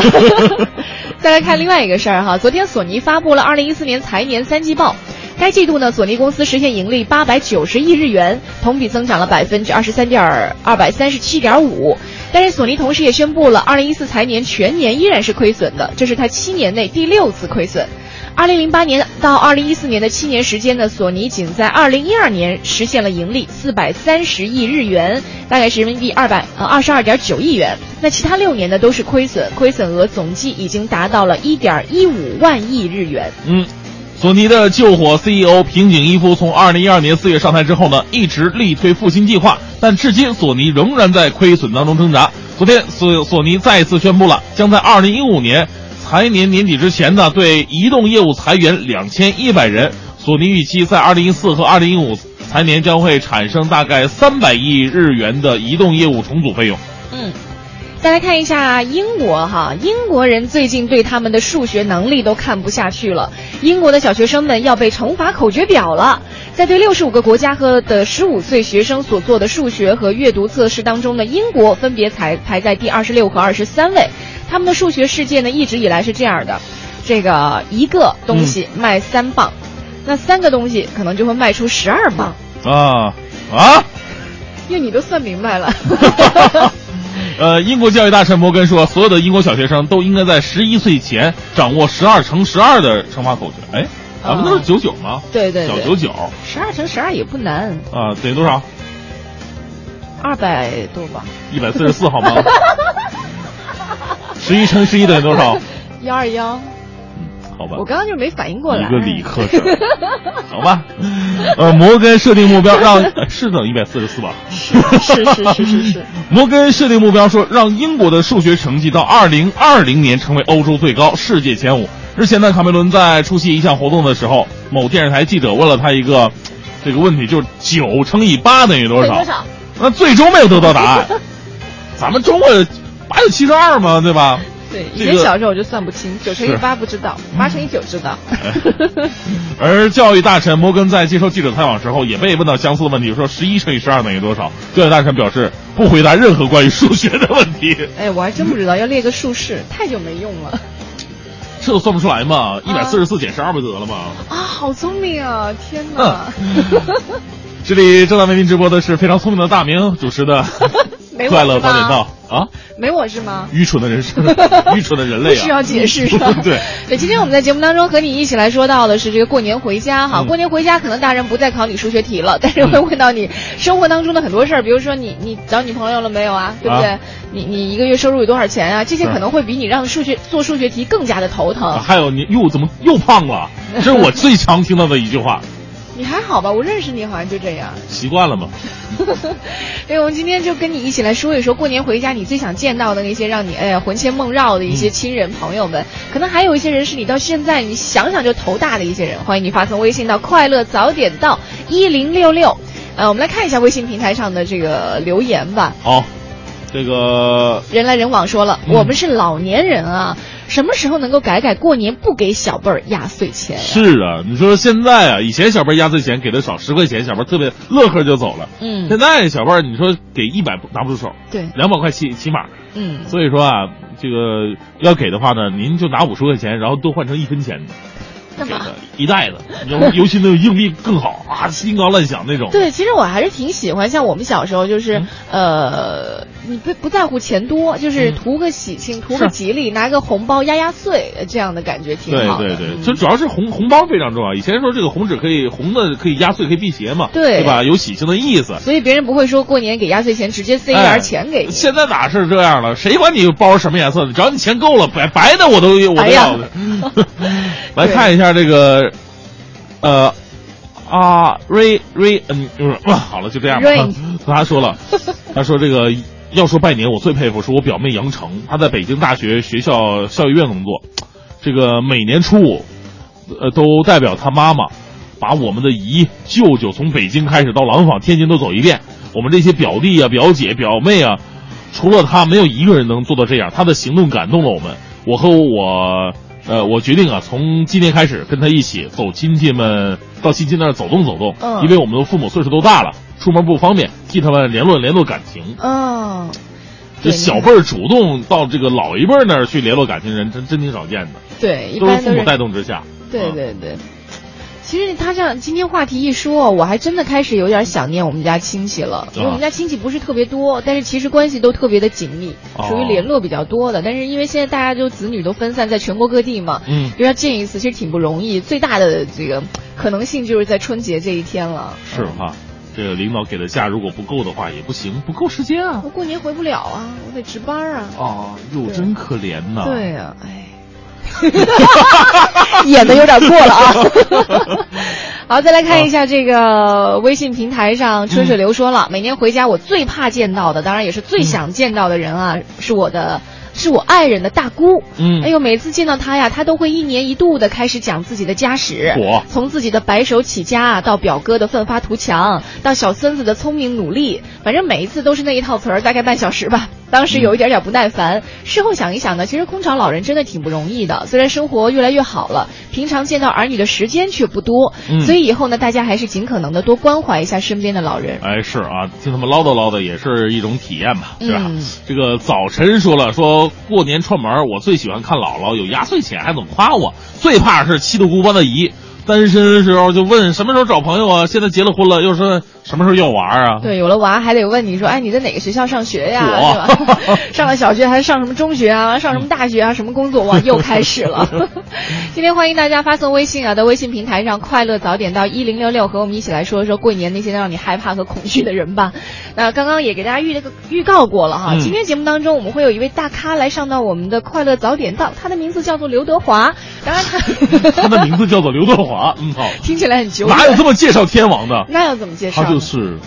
再来看另外一个事儿哈，昨天索尼发布了二零一四年财年三季报。该季度呢，索尼公司实现盈利八百九十亿日元，同比增长了百分之二十三点二百三十七点五。但是索尼同时也宣布了，二零一四财年全年依然是亏损的，这是它七年内第六次亏损。二零零八年到二零一四年的七年时间呢，索尼仅在二零一二年实现了盈利四百三十亿日元，大概是人民币二百呃二十二点九亿元。那其他六年呢都是亏损，亏损额总计已经达到了一点一五万亿日元。嗯。索尼的救火 C E O 平井一夫从二零一二年四月上台之后呢，一直力推复兴计划，但至今索尼仍然在亏损当中挣扎。昨天，索索尼再一次宣布了，将在2015年。财年年底之前呢，对移动业务裁员两千一百人，索尼预期在二零一四和二零一五财年将会产生大概三百亿日元的移动业务重组费用。嗯，再来看一下英国哈，英国人最近对他们的数学能力都看不下去了。英国的小学生们要被乘法口诀表了。在对六十五个国家和的十五岁学生所做的数学和阅读测试当中呢，英国分别才排在第二十六和二十三位。他们的数学世界呢，一直以来是这样的：这个一个东西卖三磅，嗯、那三个东西可能就会卖出十二磅。啊啊！因为你都算明白了。呃，英国教育大臣摩根说，所有的英国小学生都应该在十一岁前掌握十二乘十二的乘法口诀。哎，咱们都是九九吗？对对，小九九。十二乘十二也不难。啊、呃，等于多少？二百多吧。一百四十四，好吗？十一乘十一等于多少？一二幺。好吧，我刚刚就没反应过来。一个理科生，好吧。呃，摩根设定目标让是等于一百四十四吧？是是是是是是。摩根设定目标说，让英国的数学成绩到二零二零年成为欧洲最高，世界前五。之前呢，卡梅伦在出席一项活动的时候，某电视台记者问了他一个这个问题，就是九乘以八等于多少？多少？那最终没有得到答案。咱们中国八有七十二嘛，对吧？对，以前小时候我就算不清，九乘以八不知道，八乘以九知道。而教育大臣摩根在接受记者采访时候也被问到相似的问题，说十一乘以十二等于多少？教育大臣表示不回答任何关于数学的问题。哎，我还真不知道，要列个数式太久没用了。这都算不出来嘛，一百四十四减十二不得了嘛？啊，好聪明啊！天哪！嗯、这里正在为您直播的是非常聪明的大明主持的。快乐八点到啊！没我是吗？愚蠢的人生，愚蠢的人类啊！不需要解释是吧？对对，今天我们在节目当中和你一起来说到的是这个过年回家哈。嗯、过年回家可能大人不再考你数学题了，但是会问到你生活当中的很多事儿，比如说你你找女朋友了没有啊？对不对？啊、你你一个月收入有多少钱啊？这些可能会比你让数学做数学题更加的头疼。啊、还有你又怎么又胖了？这是我最常听到的一句话。你还好吧？我认识你好像就这样，习惯了嘛。对，我们今天就跟你一起来说一说过年回家你最想见到的那些让你哎呀魂牵梦绕的一些亲人朋友们，可能还有一些人是你到现在你想想就头大的一些人。欢迎你发送微信到快乐早点到一零六六。呃，我们来看一下微信平台上的这个留言吧。好，这个人来人往说了，嗯、我们是老年人啊。什么时候能够改改过年不给小辈儿压岁钱、啊？是啊，你说现在啊，以前小辈儿压岁钱给的少，十块钱小辈儿特别乐呵就走了。嗯，现在小辈儿你说给一百拿不出手，对，两百块起起码。嗯，所以说啊，这个要给的话呢，您就拿五十块钱，然后多换成一分钱的。干嘛？一袋子，尤其那种硬币更好啊，兴高乱想那种。对，其实我还是挺喜欢，像我们小时候就是，嗯、呃，你不不在乎钱多，就是图个喜庆，图个吉利，拿个红包压压岁，这样的感觉挺好的。对对对，就主要是红红包非常重要。以前说这个红纸可以红的可以压岁，可以辟邪嘛，对，对吧？有喜庆的意思。所以别人不会说过年给压岁钱，直接塞一点钱给你、哎。现在哪是这样了？谁管你包什么颜色的？只要你钱够了，白白的我都我都要的。哎、来看一下。像这个，呃，啊，瑞瑞，嗯，哇，好了，就这样吧。他, 他说了，他说这个要说拜年，我最佩服是我表妹杨成，她在北京大学学校校医院工作，这个每年初五，呃，都代表她妈妈，把我们的姨、舅舅从北京开始到廊坊、天津都走一遍。我们这些表弟啊、表姐、表妹啊，除了她，没有一个人能做到这样。她的行动感动了我们。我和我。呃，我决定啊，从今天开始跟他一起走亲戚们到亲戚那儿走动走动，嗯、因为我们的父母岁数都大了，出门不方便，替他们联络联络感情。嗯、哦，这小辈儿主动到这个老一辈那儿去联络感情人，真真挺少见的。对，一般都是父母带动之下。对对对。嗯，其实他这样今天话题一说，我还真的开始有点想念我们家亲戚了。因为我们家亲戚不是特别多，但是其实关系都特别的紧密，属于联络比较多的。但是因为现在大家就子女都分散在全国各地嘛，嗯，就要见一次其实挺不容易。最大的这个可能性就是在春节这一天了。是哈，这个领导给的假如果不够的话也不行，不够时间啊。我过年回不了啊，我得值班啊。哦，哟，真可怜呐。对啊，哎。演的有点过了啊。好，再来看一下这个微信平台上春水流说了，嗯、每年回家我最怕见到的，当然也是最想见到的人啊，嗯、是我的是我爱人的大姑。嗯，哎呦，每次见到她呀，她都会一年一度的开始讲自己的家史，从自己的白手起家啊，到表哥的奋发图强，到小孙子的聪明努力，反正每一次都是那一套词儿，大概半小时吧。当时有一点点不耐烦，事后想一想呢，其实空巢老人真的挺不容易的，虽然生活越来越好了，平常见到儿女的时间却不多，嗯、所以以后呢，大家还是尽可能的多关怀一下身边的老人。哎，是啊，听他们唠叨唠叨也是一种体验吧，对吧？嗯、这个早晨说了，说过年串门我最喜欢看姥姥有压岁钱还总夸我，最怕是七大姑八大姨。单身的时候就问什么时候找朋友啊，现在结了婚了又说什么时候要娃啊？对，有了娃还得问你说，哎，你在哪个学校上学呀？对吧？上了小学还是上什么中学啊？上什么大学啊？什么工作哇？又开始了。今天欢迎大家发送微信啊，到微信平台上快乐早点到一零六六，和我们一起来说说过年那些让你害怕和恐惧的人吧。那刚刚也给大家预预告过了哈，今天节目当中我们会有一位大咖来上到我们的快乐早点到，他的名字叫做刘德华。当然他他的名字叫做刘德华。啊，嗯，好，听起来很久，哪有这么介绍天王的？那要怎么介绍？他就是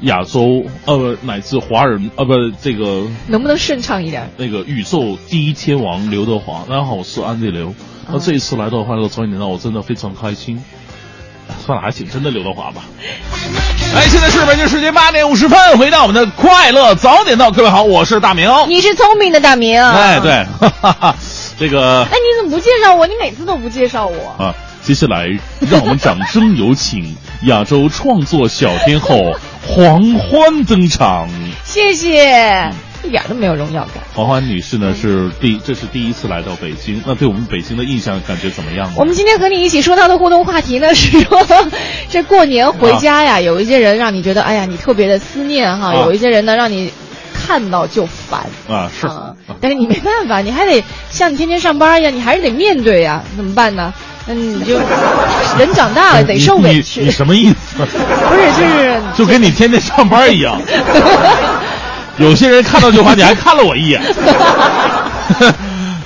亚洲呃，乃至华人呃，不，这个能不能顺畅一点？那个宇宙第一天王刘德华。大家好，我是安迪刘。那、啊、这一次来到快乐早点到，我真的非常开心。算了，还请真的刘德华吧。哎，现在是北京时间八点五十分，回到我们的快乐早点到。各位好，我是大明。你是聪明的大明。哎，对，哈哈哈，这个。哎，你怎么不介绍我？你每次都不介绍我啊。接下来，让我们掌声有请亚洲创作小天后黄欢登场。谢谢，一点都没有荣耀感。黄欢女士呢是第这是第一次来到北京，那对我们北京的印象感觉怎么样呢？我们今天和你一起说到的互动话题呢是说，这过年回家呀，有一些人让你觉得哎呀你特别的思念哈，有一些人呢让你。看到就烦啊，是啊，但是你没办法，你还得像你天天上班一样，你还是得面对呀，怎么办呢？嗯，你就人长大了得受委屈。你, 你什么意思？不是，就是就跟你天天上班一样。有些人看到就烦，你还看了我一眼。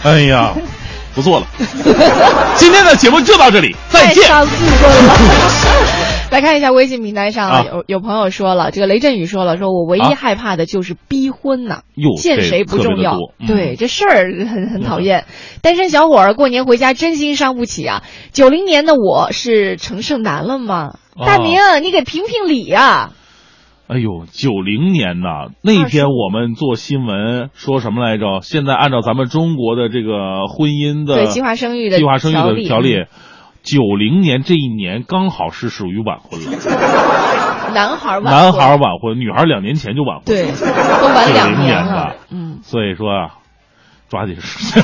哎呀，不做了。今天的节目就到这里，再见。太伤自尊了。来看一下微信平台上、啊、有有朋友说了，这个雷震宇说了，说我唯一害怕的就是逼婚呐、啊，见谁不重要，嗯、对这事儿很很讨厌。嗯、单身小伙儿过年回家真心伤不起啊！九零年的我是成剩男了吗？啊、大明，你给评评理啊！哎呦，九零年呐、啊，那天我们做新闻说什么来着？现在按照咱们中国的这个婚姻的对计划生育的计划生育的条例。九零年这一年刚好是属于晚婚了，男孩晚婚，男孩晚婚，女孩两年前就晚婚，对，都晚两年了，嗯，所以说啊，抓紧时间。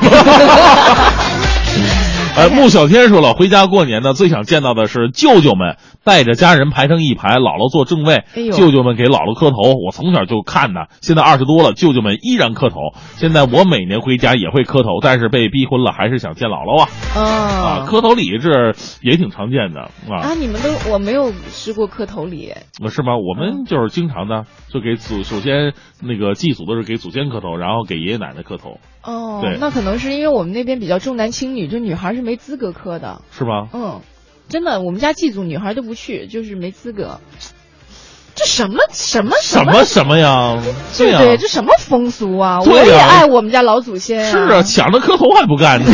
呃，穆小天说了，回家过年呢，最想见到的是舅舅们带着家人排成一排，姥姥坐正位，哎、舅舅们给姥姥磕头。我从小就看呢，现在二十多了，舅舅们依然磕头。现在我每年回家也会磕头，但是被逼婚了，还是想见姥姥啊。哦、啊，磕头礼这也挺常见的啊。啊，你们都我没有吃过磕头礼，是吧？我们就是经常的，就给祖首先那个祭祖都是给祖先磕头，然后给爷爷奶奶磕头。哦，那可能是因为我们那边比较重男轻女，就女孩是没资格磕的，是吧？嗯，真的，我们家祭祖女孩都不去，就是没资格。这什么什么什么什么呀？对呀、啊，对，这什么风俗啊？啊我也爱我们家老祖先、啊。是啊，抢着磕头还不干呢。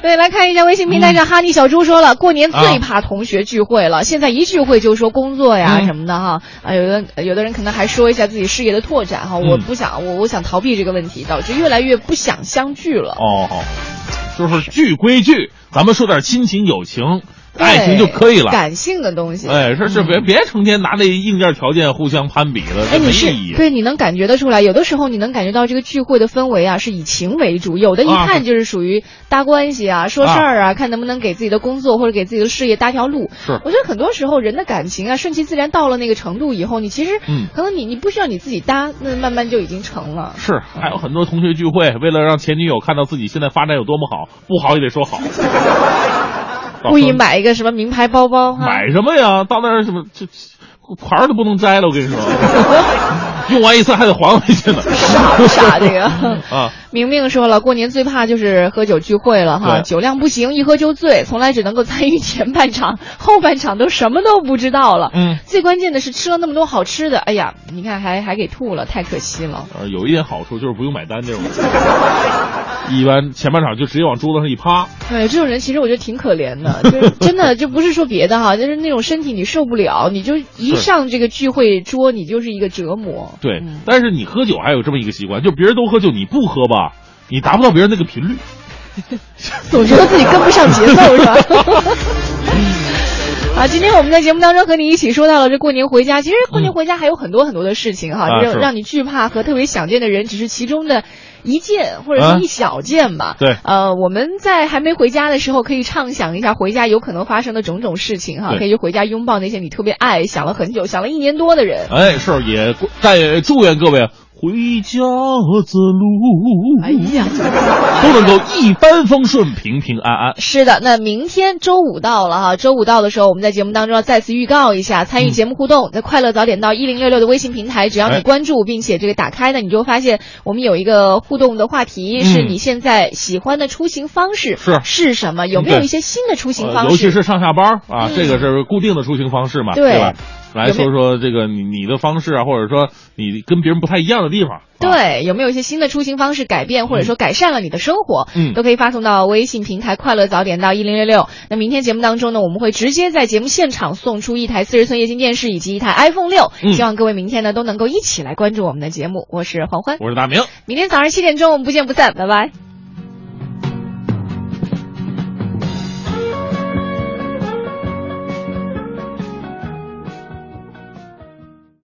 对，来看一下微信平台上，嗯、哈尼小猪说了，过年最怕同学聚会了，啊、现在一聚会就说工作呀、嗯、什么的哈，啊，有的有的人可能还说一下自己事业的拓展哈，嗯、我不想我我想逃避这个问题，导致越来越不想相聚了。哦，好，就是聚归聚，咱们说点亲情友情。爱情就可以了，感性的东西。哎，是是，别别成天拿那硬件条件互相攀比了，哎、没意义。对，你能感觉得出来，有的时候你能感觉到这个聚会的氛围啊，是以情为主，有的一看就是属于搭关系啊、啊说事儿啊，看能不能给自己的工作或者给自己的事业搭条路。是，我觉得很多时候人的感情啊，顺其自然到了那个程度以后，你其实，嗯，可能你你不需要你自己搭，那慢慢就已经成了。是，还有很多同学聚会，为了让前女友看到自己现在发展有多么好，不好也得说好。故意买一个什么名牌包包？买什么呀？到那儿什么就牌儿都不能摘了，我跟你说，用完一次还得还回去呢。傻不傻这个啊？明明说了，过年最怕就是喝酒聚会了哈，酒量不行，一喝就醉，从来只能够参与前半场，后半场都什么都不知道了。嗯，最关键的是吃了那么多好吃的，哎呀，你看还还给吐了，太可惜了。呃，有一点好处就是不用买单这种。一般前半场就直接往桌子上一趴，哎，这种人其实我觉得挺可怜的，就是真的就不是说别的哈，就是那种身体你受不了，你就一上这个聚会桌，你就是一个折磨。对、嗯，但是你喝酒还有这么一个习惯，就别人都喝酒你不喝吧，你达不到别人那个频率，总觉得自己跟不上节奏是吧？啊，今天我们在节目当中和你一起说到了这过年回家，其实过年回家还有很多很多的事情哈，嗯、让让你惧怕和特别想见的人，只是其中的一件或者是一小件吧、啊。对，呃，我们在还没回家的时候，可以畅想一下回家有可能发生的种种事情哈，可以去回家拥抱那些你特别爱、想了很久、想了一年多的人。哎，是也在祝愿各位回家的路，哎呀，都能够一帆风顺、平平安安。是的，那明天周五到了哈，周五到的时候，我们在节目当中要再次预告一下，参与节目互动，在、嗯、快乐早点到一零六六的微信平台，只要你关注并且这个打开呢，你就会发现我们有一个互动的话题、嗯，是你现在喜欢的出行方式是是什么？有没有一些新的出行方式？呃、尤其是上下班啊、嗯，这个是固定的出行方式嘛， 对, 对吧？来说说这个你你的方式啊，或者说你跟别人不太一样的地方。对，有没有一些新的出行方式改变，或者说改善了你的生活？嗯，都可以发送到微信平台快乐早点到一零六六。那明天节目当中呢，我们会直接在节目现场送出一台四十寸液晶电视以及一台 iPhone 六、嗯。希望各位明天呢都能够一起来关注我们的节目。我是黄欢，我是大明。明天早上七点钟我们不见不散，拜拜。